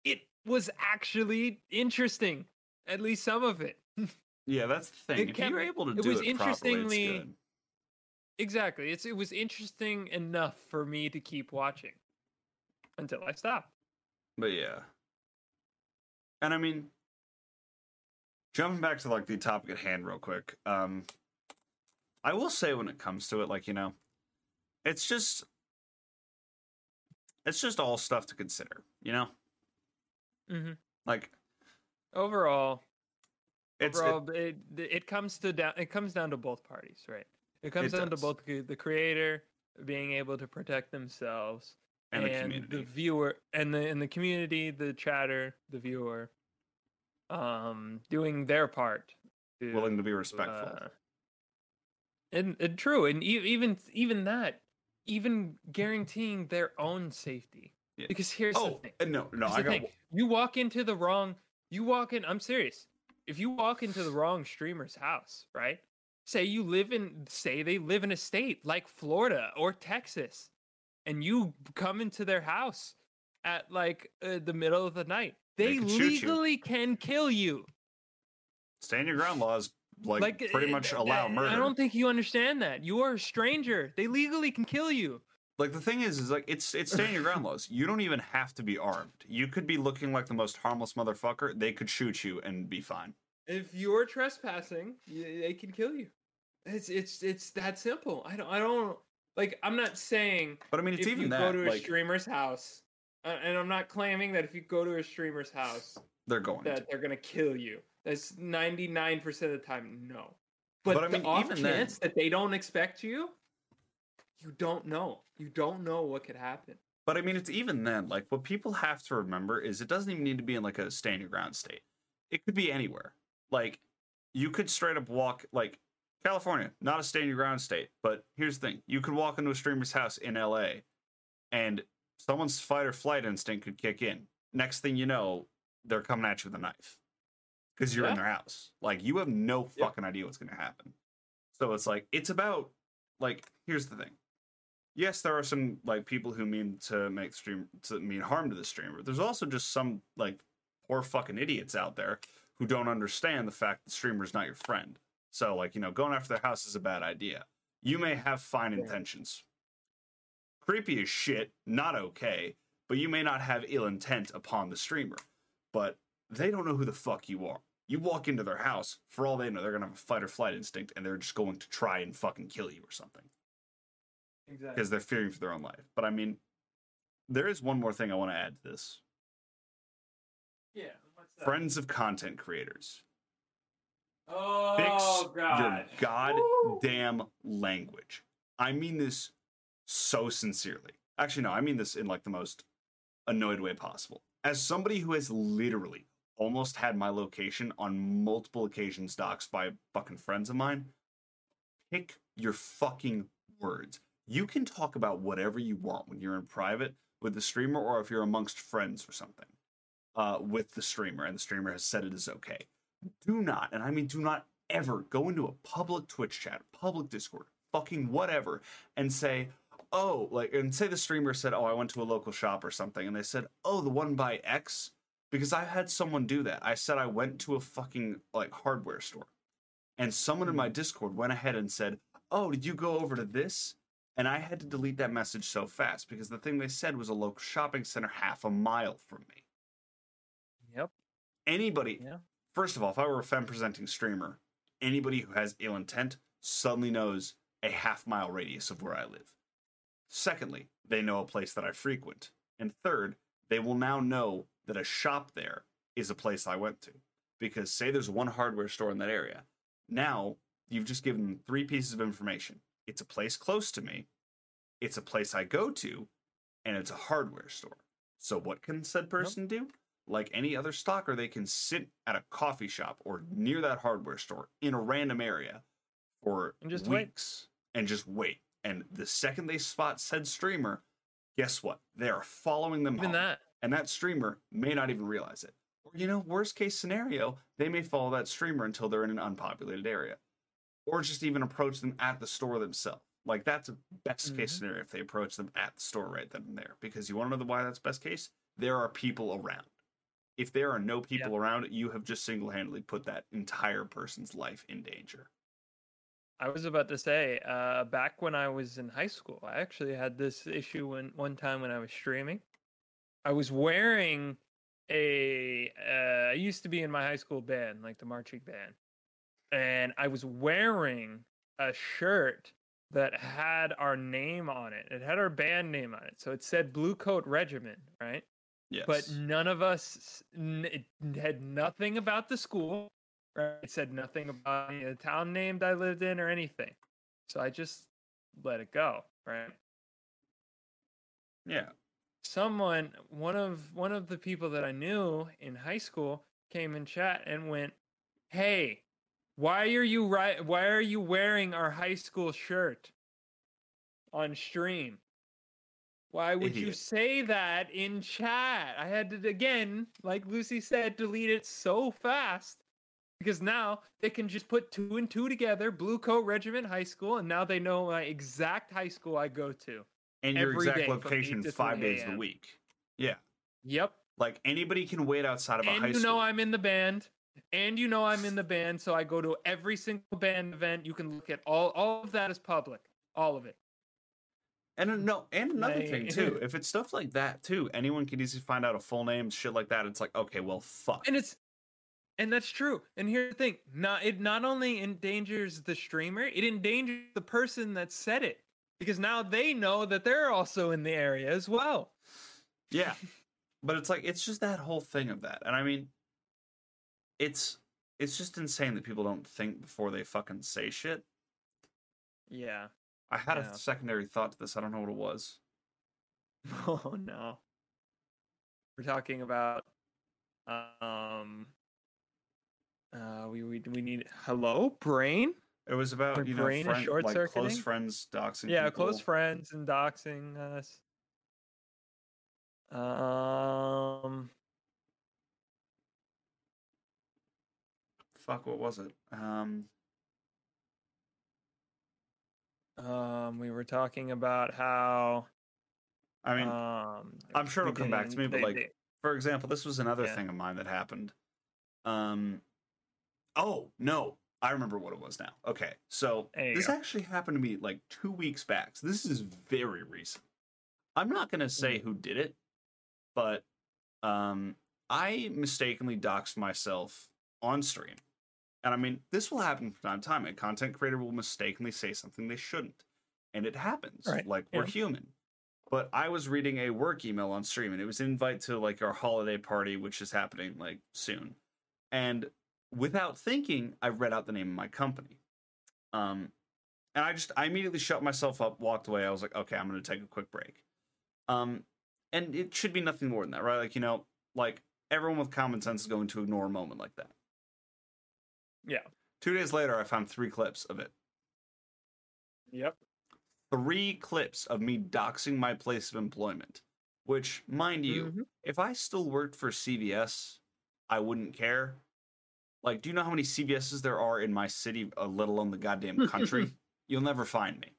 It was actually interesting, at least some of it. Yeah, that's the thing. If you were able to do it properly, it's good. Exactly. It was interesting enough for me to keep watching until I stopped. But yeah. And I mean, jumping back to like the topic at hand real quick. I will say when it comes to it, like, you know, it's just all stuff to consider, you know? Mm-hmm. Like it comes down to both parties, right? It comes down to both the creator being able to protect themselves and the viewer and the community, the chatter, the viewer, doing their part, willing to be respectful. And true, and even guaranteeing their own safety. Yeah. Because here's the thing. I'm serious. If you walk into the wrong streamer's house, right? Say they live in a state like Florida or Texas, and you come into their house at like the middle of the night. They can legally can kill you. Stand your ground laws pretty much allow murder. I don't think you understand that. You are a stranger. They legally can kill you. Like the thing is like it's stand your ground laws. You don't even have to be armed. You could be looking like the most harmless motherfucker. They could shoot you and be fine. If you're trespassing, they can kill you. It's that simple. I don't like. I'm not saying. But I mean, it's even that. If you go to a streamer's house, and I'm not claiming that if you go to a streamer's house, they're going to kill you. That's 99% of the time, no. But I mean, the off chance that they don't expect you, you don't know. You don't know what could happen. But I mean, it's even then. Like what people have to remember is it doesn't even need to be in like a stand your ground state. It could be anywhere. Like, you could straight up walk, like, California, not a stand-your-ground state, but here's the thing. You could walk into a streamer's house in L.A., and someone's fight-or-flight instinct could kick in. Next thing you know, they're coming at you with a knife because you're in their house. Like, you have no fucking idea what's going to happen. So it's like, it's about, like, here's the thing. Yes, there are some, like, people who mean harm to the streamer, but there's also just some, like, poor fucking idiots out there who don't understand the fact that streamer's not your friend. So, like, you know, going after their house is a bad idea. You may have fine intentions. Creepy as shit, not okay, but you may not have ill intent upon the streamer. But they don't know who the fuck you are. You walk into their house, for all they know, they're going to have a fight or flight instinct, and they're just going to try and fucking kill you or something. Exactly. Because they're fearing for their own life. But, I mean, There is one more thing I want to add to this. Yeah. What's that? Friends of content creators. Oh, fix God. Your goddamn language. I mean this so sincerely. Actually, no, I mean this in like the most annoyed way possible. As somebody who has literally almost had my location on multiple occasions doxed by fucking friends of mine, pick your fucking words. You can talk about whatever you want when you're in private with the streamer, or if you're amongst friends or something with the streamer, and the streamer has said it is okay. Do not, and I mean do not ever go into a public Twitch chat, public Discord, fucking whatever, and say, oh, like, and say the streamer said, oh, I went to a local shop or something, and they said, oh, the one by X, because I had someone do that. I said I went to a fucking, like, hardware store, and someone in my Discord went ahead and said, oh, did you go over to this? And I had to delete that message so fast, because the thing they said was a local shopping center half a mile from me. Yep. Anybody... Yeah. First of all, if I were a fan-presenting streamer, anybody who has ill intent suddenly knows a half-mile radius of where I live. Secondly, they know a place that I frequent. And third, they will now know that a shop there is a place I went to. Because say there's one hardware store in that area. Now, you've just given them three pieces of information. It's a place close to me, it's a place I go to, and it's a hardware store. So what can said person do? Like any other stalker, they can sit at a coffee shop or near that hardware store in a random area for weeks and just wait. And the second they spot said streamer, guess what? They are following them home. And that streamer may not even realize it. Or, you know, worst case scenario, they may follow that streamer until they're in an unpopulated area. Or just even approach them at the store themselves. Like, that's a best case scenario if they approach them at the store right then and there. Because you want to know why that's best case? There are people around. If there are no people around, you have just single-handedly put that entire person's life in danger. I was about to say, back when I was in high school, I actually had this issue one time when I was streaming. I was wearing I used to be in my high school band, like the marching band. And I was wearing a shirt that had our name on it. It had our band name on it. So it said Blue Coat Regiment, right? Yes. But none of us, it had nothing about the school, right? It said nothing about the town named I lived in or anything. So I just let it go, right? Yeah. Someone, one of the people that I knew in high school came in chat and went, "Hey, why are you wearing our high school shirt on stream? Why would you say that in chat?" I had to, again, like Luci said, delete it so fast because now they can just put two and two together, Blue Coat Regiment High School, and now they know my exact high school I go to. And your exact location 5 days a week. Yeah. Yep. Like anybody can wait outside of a high school. And you know I'm in the band. So I go to every single band event. You can look at all of that is public. All of it. And another thing too, if it's stuff like that too, anyone can easily find out a full name, shit like that. It's like, okay, well, fuck. And that's true. And here's the thing: it not only endangers the streamer, it endangers the person that said it because now they know that they're also in the area as well. Yeah, but it's like it's just that whole thing of that, and I mean, it's just insane that people don't think before they fucking say shit. Yeah. I had a secondary thought to this. I don't know what it was. Oh, no. We're talking about... we need... Hello? Brain? It was about, our brain friend, like close friends doxing people. Close friends and doxing us. Fuck, what was it? We were talking about how... I mean, I'm sure it'll come back to me, but for example, this was another thing of mine that happened. Oh, no. I remember what it was now. Okay, so this actually happened to me like 2 weeks back. So this is very recent. I'm not going to say who did it, but I mistakenly doxed myself on stream. And I mean, this will happen from time to time. A content creator will mistakenly say something they shouldn't. And it happens. Right. Like, we're human. But I was reading a work email on stream, and it was an invite to like our holiday party, which is happening like soon. And without thinking, I read out the name of my company. And I immediately shut myself up, walked away. I was like, okay, I'm going to take a quick break. And it should be nothing more than that, right? Like, you know, like everyone with common sense is going to ignore a moment like that. Yeah. 2 days later, I found 3 clips of it. Yep. 3 clips of me doxing my place of employment, which, mind you, if I still worked for CVS, I wouldn't care. Like, do you know how many CVSs there are in my city, let alone the goddamn country? You'll never find me.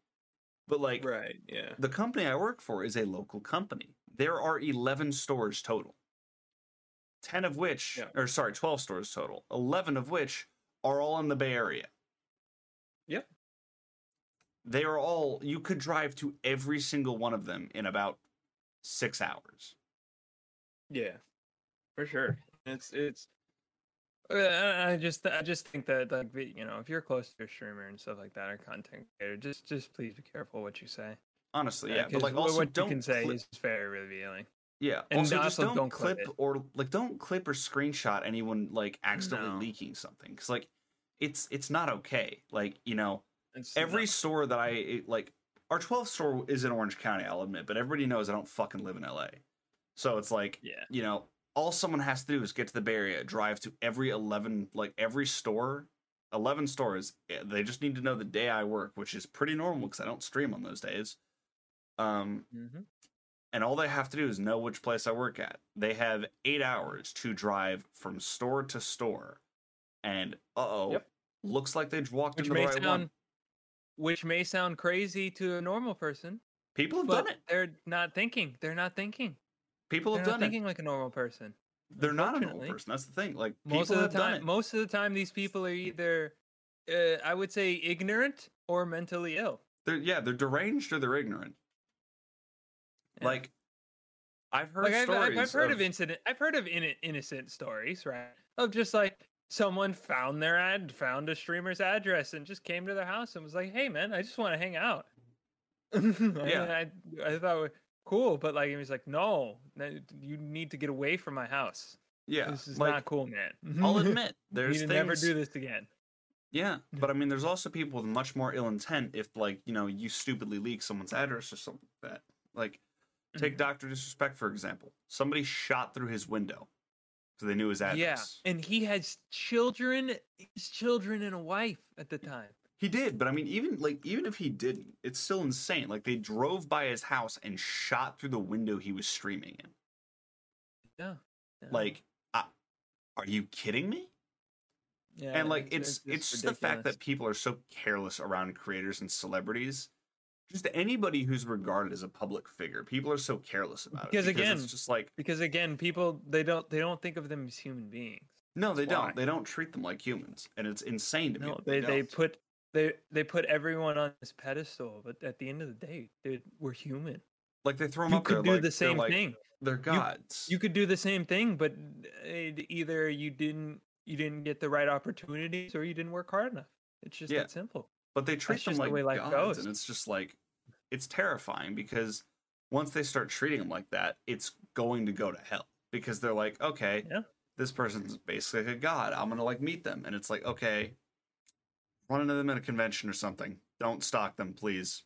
But, like, right, yeah. The company I work for is a local company. There are 11 stores total. 10 of which, 12 stores total. 11 of which are all in the Bay Area. Yep. They are all, you could drive to every single one of them in about 6 hours. Yeah, for sure. It's. I just think that, like, you know, if you're close to a streamer and stuff like that, or content creator, just please be careful what you say. Honestly, yeah. But like, also what don't you can say is very revealing. Yeah. And also, don't clip it. Or like don't clip or screenshot anyone like accidentally leaking something, because like it's not okay. Like, you know, every store that I like, our 12th store is in Orange County, I'll admit, but everybody knows I don't fucking live in LA. So it's like, you know. All someone has to do is get to the Bay Area, drive to every 11, like every store, 11 stores. They just need to know the day I work, which is pretty normal because I don't stream on those days. And all they have to do is know which place I work at. They have 8 hours to drive from store to store. And looks like they've walked into the right one. Which may sound crazy to a normal person. People have done it. They're not thinking. People have done it. They're not thinking like a normal person. They're not a normal person. That's the thing. Like, most of the time, these people are either, I would say, ignorant or mentally ill. They're deranged or they're ignorant. Yeah. Like, I've heard stories. I've heard of incident. I've heard of innocent stories, right? Of just like someone found a streamer's address, and just came to their house and was like, "Hey, man, I just want to hang out." Yeah, I thought. Cool, but like, he was like, no, you need to get away from my house. Yeah, this is like, not cool, man. I'll admit, there's things. Never do this again. Yeah, but I mean, there's also people with much more ill intent. If like, you know, you stupidly leak someone's address or something like that. Like, take Dr. Disrespect for example. Somebody shot through his window, so they knew his address. Yeah, and he has children and a wife at the time. He did, but I mean, even if he didn't, it's still insane. Like, they drove by his house and shot through the window he was streaming in. Yeah. Like, are you kidding me? Yeah. And like, it's just the fact that people are so careless around creators and celebrities. Just anybody who's regarded as a public figure, people are so careless about it. Because again, it's just like people they don't think of them as human beings. No, they don't. They don't treat them like humans, and it's insane to me. No, They put everyone on this pedestal, but at the end of the day, dude, we're human. Like, they throw them up there. You could do the same thing. They're gods. You could do the same thing, but either you didn't get the right opportunities, or you didn't work hard enough. It's just that simple. But they treat them like gods, and it's just like, it's terrifying, because once they start treating them like that, it's going to go to hell, because they're like, okay, this person's basically a god. I'm gonna like meet them, and it's like, okay. Run into them at a convention or something. Don't stalk them, please.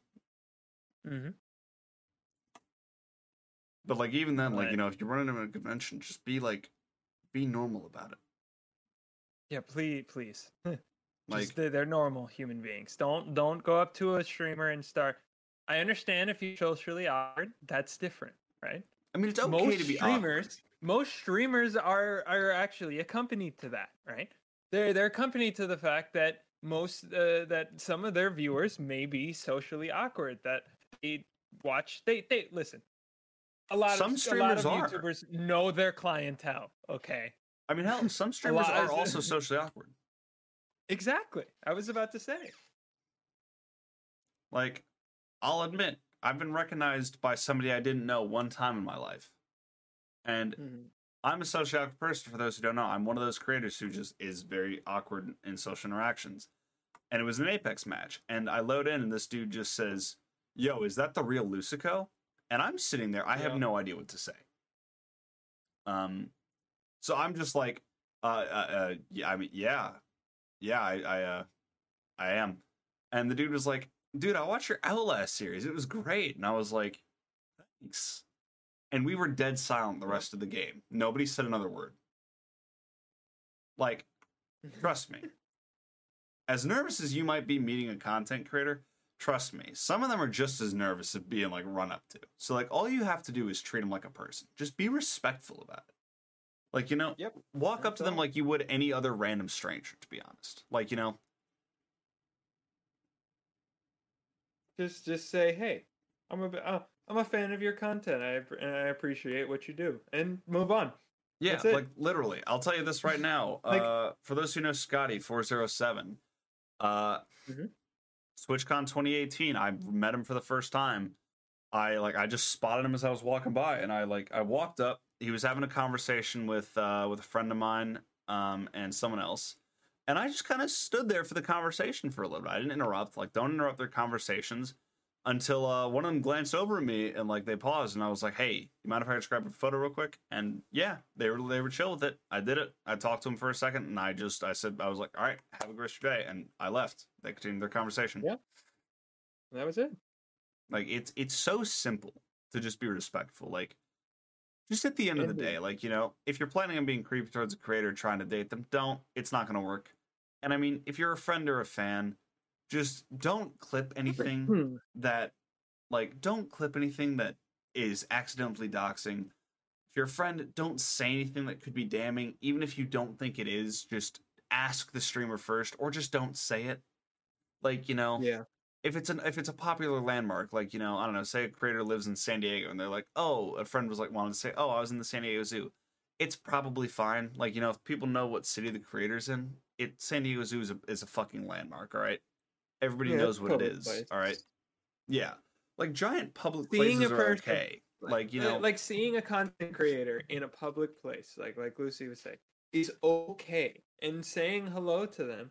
But like, even then, like, you know, if you run into them at a convention, just be normal about it. Yeah, please. Like, just, they're normal human beings. Don't go up to a streamer and start. I understand if you're socially awkward, that's different, right? I mean, it's okay to be streamers. Awkward. Most streamers are actually accompanied to that, right? They're accompanied to the fact that. That some of their viewers may be socially awkward, that they watch, they listen. A lot of YouTubers know their clientele. Okay. I mean, hell, some streamers are also socially awkward. Exactly. I was about to say. Like, I'll admit, I've been recognized by somebody I didn't know one time in my life. And I'm a socially awkward person, for those who don't know. I'm one of those creators who just is very awkward in social interactions. And it was an Apex match. And I load in, and this dude just says, "Yo, is that the real Lucico?" And I'm sitting there. I have no idea what to say. So I'm just like, yeah, I mean, yeah, I am. And the dude was like, dude, I watched your Outlast series. It was great. And I was like, thanks. And we were dead silent the rest of the game. Nobody said another word. Like, trust me. As nervous as you might be meeting a content creator, trust me, some of them are just as nervous as being, like, run up to. So, like, all you have to do is treat them like a person. Just be respectful about it. Like, you know, walk up to them like you would any other random stranger, to be honest. Like, you know. Just say, hey, I'm a fan of your content, and I appreciate what you do. And move on. Yeah, like, literally. I'll tell you this right now. Like, for those who know Scotty, 407, TwitchCon 2018, I met him for the first time. I just spotted him as I was walking by, and I walked up. He was having a conversation with a friend of mine and someone else, and I just kind of stood there for the conversation for a little bit. I didn't interrupt. Like, don't interrupt their conversations until one of them glanced over at me and like they paused, and I was like, "Hey, you mind if I just grab a photo real quick?" And yeah, they were chill with it. I did it. I talked to them for a second, and I said, I was like, "All right, have a great day," and I left. They continued their conversation. Yeah, that was it. Like, it's so simple to just be respectful. Like, just at the end of the day, like, you know, if you're planning on being creepy towards a creator trying to date them, don't. It's not going to work. And I mean, if you're a friend or a fan, just don't clip anything that, like, don't clip anything that is accidentally doxing. If you're a friend, don't say anything that could be damning, even if you don't think it is. Just ask the streamer first, or just don't say it. Like, you know, if it's a popular landmark, like, you know, I don't know, say a creator lives in San Diego, and they're like, oh, a friend was like wanted to say, oh, I was in the San Diego Zoo. It's probably fine. Like, you know, if people know what city the creator's in, San Diego Zoo is a fucking landmark. All right. Everybody knows what it is. Place. All right. Yeah. Like, giant public places are okay. Like, you know. Like, seeing a content creator in a public place, like Luci was saying, is okay. And saying hello to them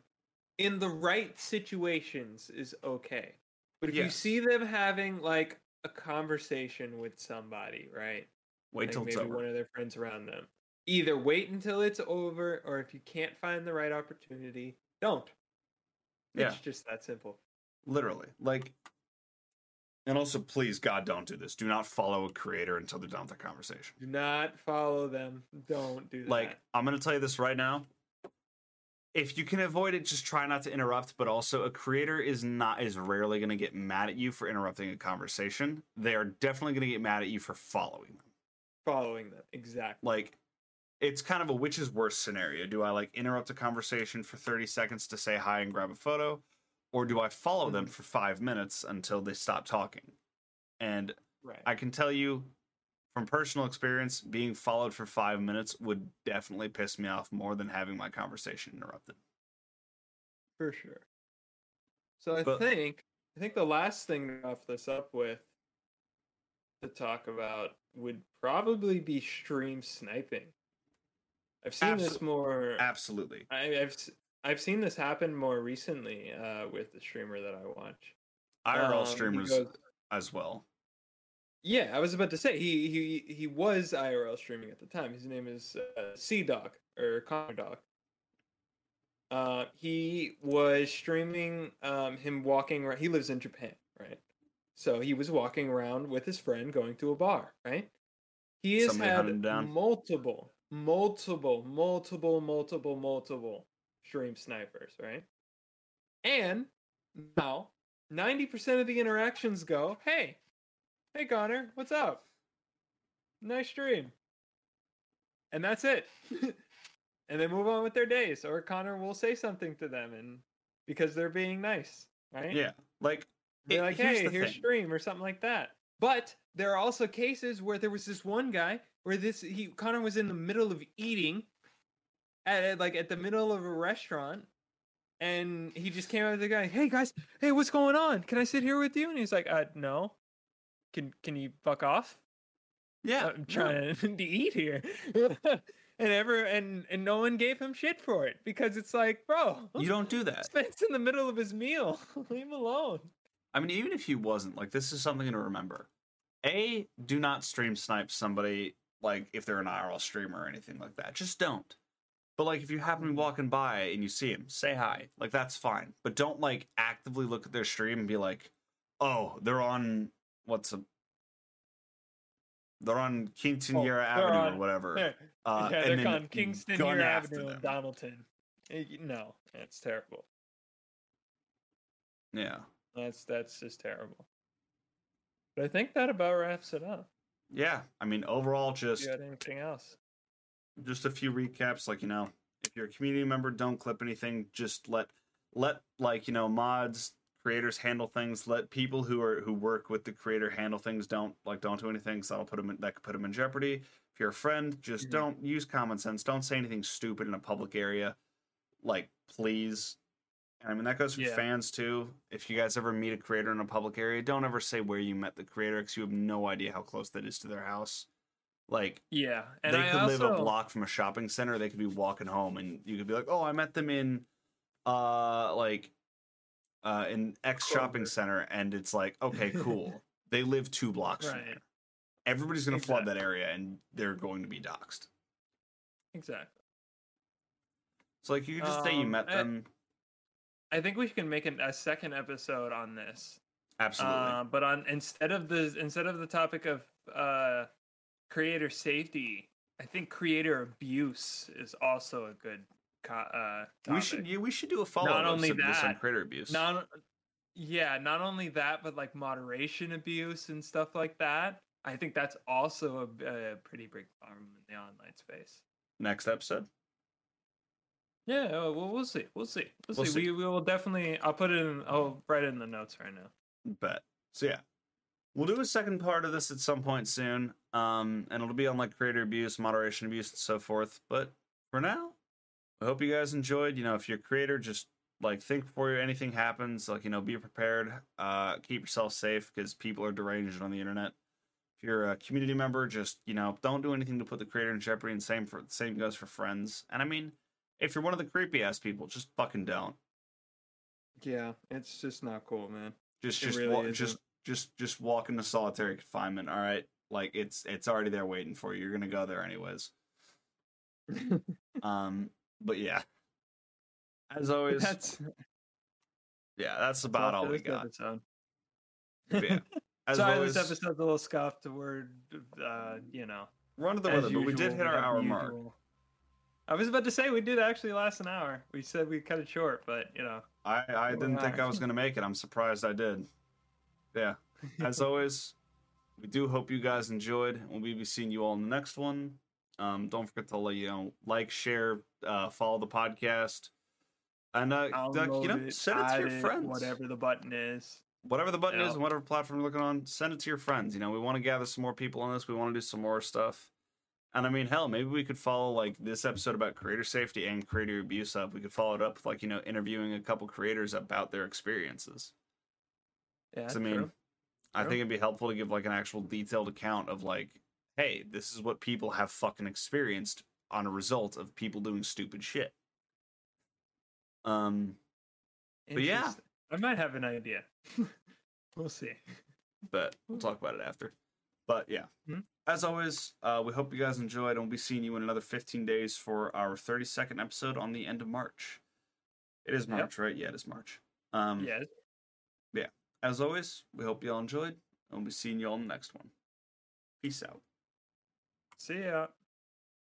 in the right situations is okay. But if you see them having, like, a conversation with somebody, right? Wait till it's over. Maybe one of their friends around them. Either wait until it's over, or if you can't find the right opportunity, don't. It's just that simple. Literally. Like, and also, please, God, don't do this. Do not follow a creator until they're done with their conversation. Do not follow them. Don't do that. Like, I'm going to tell you this right now. If you can avoid it, just try not to interrupt. But also, a creator is rarely going to get mad at you for interrupting a conversation. They are definitely going to get mad at you for following them. Following them, exactly. Like, it's kind of a which is worse scenario. Do I, like, interrupt a conversation for 30 seconds to say hi and grab a photo? Or do I follow them for 5 minutes until they stop talking? And I can tell you from personal experience, being followed for 5 minutes would definitely piss me off more than having my conversation interrupted. For sure. So I think the last thing to wrap this up with to talk about would probably be stream sniping. I've seen this more. Absolutely. I've seen this happen more recently with the streamer that I watch. IRL streamers as well. Yeah, I was about to say he was IRL streaming at the time. His name is C Doc or Connor Doc. He was streaming him walking around. He lives in Japan, right? So he was walking around with his friend, going to a bar, right? He has had multiple stream snipers, right? And now 90% of the interactions go, hey Connor, what's up? Nice stream. And that's it. And they move on with their days, or Connor will say something to them and because they're being nice, right? Yeah. Like, they're like, hey, here's stream or something like that. But there are also cases where there was this one guy where Connor was in the middle of eating at the middle of a restaurant, and he just came up to the guy, hey guys, hey, what's going on? Can I sit here with you? And he's like, no. Can you fuck off? Yeah. I'm trying to eat here. And no one gave him shit for it, because it's like, bro, you don't do that. Spence in the middle of his meal. Leave him alone. I mean, even if he wasn't, like, this is something to remember. A, do not stream snipe somebody, like, if they're an IRL streamer or anything like that. Just don't. But, like, if you happen to be walking by and you see him, say hi. Like, that's fine. But don't, like, actively look at their stream and be like, oh, they're on, they're on Kingston-Yera Avenue or whatever. Yeah, they're on Kingston-Yera Avenue in Donaldton. No, that's terrible. Yeah. That's just terrible. But I think that about wraps it up. Yeah, I mean, overall, just... You got anything else? Just a few recaps, like, you know, if you're a community member, don't clip anything. Just let like, you know, mods, creators handle things. Let people who work with the creator handle things. Don't do anything. So that'll put them in, that could put them in jeopardy. If you're a friend, just don't use common sense. Don't say anything stupid in a public area. Like, please. And I mean, that goes for fans too. If you guys ever meet a creator in a public area, don't ever say where you met the creator, because you have no idea how close that is to their house. Like, yeah, and they could live a block from a shopping center. They could be walking home, and you could be like, "Oh, I met them in, in X shopping center," and it's like, "Okay, cool." They live 2 blocks from there. Everybody's going to flood that area, and they're going to be doxxed. Exactly. So, like, you could just say you met them. I think we can make a second episode on this. Absolutely. But instead of the topic of creator safety, I think creator abuse is also a good topic. We should do a follow-up on creator abuse. Not only that, but like moderation abuse and stuff like that. I think that's also a pretty big problem in the online space. Next episode? Yeah, well, we'll see. We will definitely... I'll write it in the notes right now. Bet. So, yeah. We'll do a second part of this at some point soon, and it'll be on like creator abuse, moderation abuse, and so forth. But for now, I hope you guys enjoyed. You know, if you're a creator, just like think before anything happens. Like, you know, be prepared. Keep yourself safe, because people are deranged on the internet. If you're a community member, just, you know, don't do anything to put the creator in jeopardy. And same goes for friends. And I mean, if you're one of the creepy ass people, just fucking don't. Yeah, it's just not cool, man. Just walk into solitary confinement, all right? Like, it's already there waiting for you. You're gonna go there anyways. But yeah, as always, that's about all we got. Yeah, as sorry, always, this episode's a little scuffed. We're run to the weather, but we did hit our hour mark. I was about to say we did actually last an hour. We said we cut it short, but you know, I didn't think I was gonna make it. I'm surprised I did. Yeah, as always, we do hope you guys enjoyed. We'll be seeing you all in the next one. Don't forget to like, share, follow the podcast, and send it to your friends. Whatever the button is, and whatever platform you're looking on, send it to your friends. You know, we want to gather some more people on this. We want to do some more stuff. And I mean, hell, maybe we could follow like this episode about creator safety and creator abuse up. We could follow it up with, like, you know, interviewing a couple creators about their experiences. Yeah, I mean, true. I think it'd be helpful to give like an actual detailed account of like, hey, this is what people have fucking experienced on a result of people doing stupid shit. But yeah, I might have an idea. We'll see. But we'll talk about it after. But yeah, as always, we hope you guys enjoyed, and we'll be seeing you in another 15 days for our 32nd episode on the end of March. It is March, right? Yeah, it is March. Yeah. As always, we hope you all enjoyed, and we'll be seeing you all in the next one. Peace out. See ya.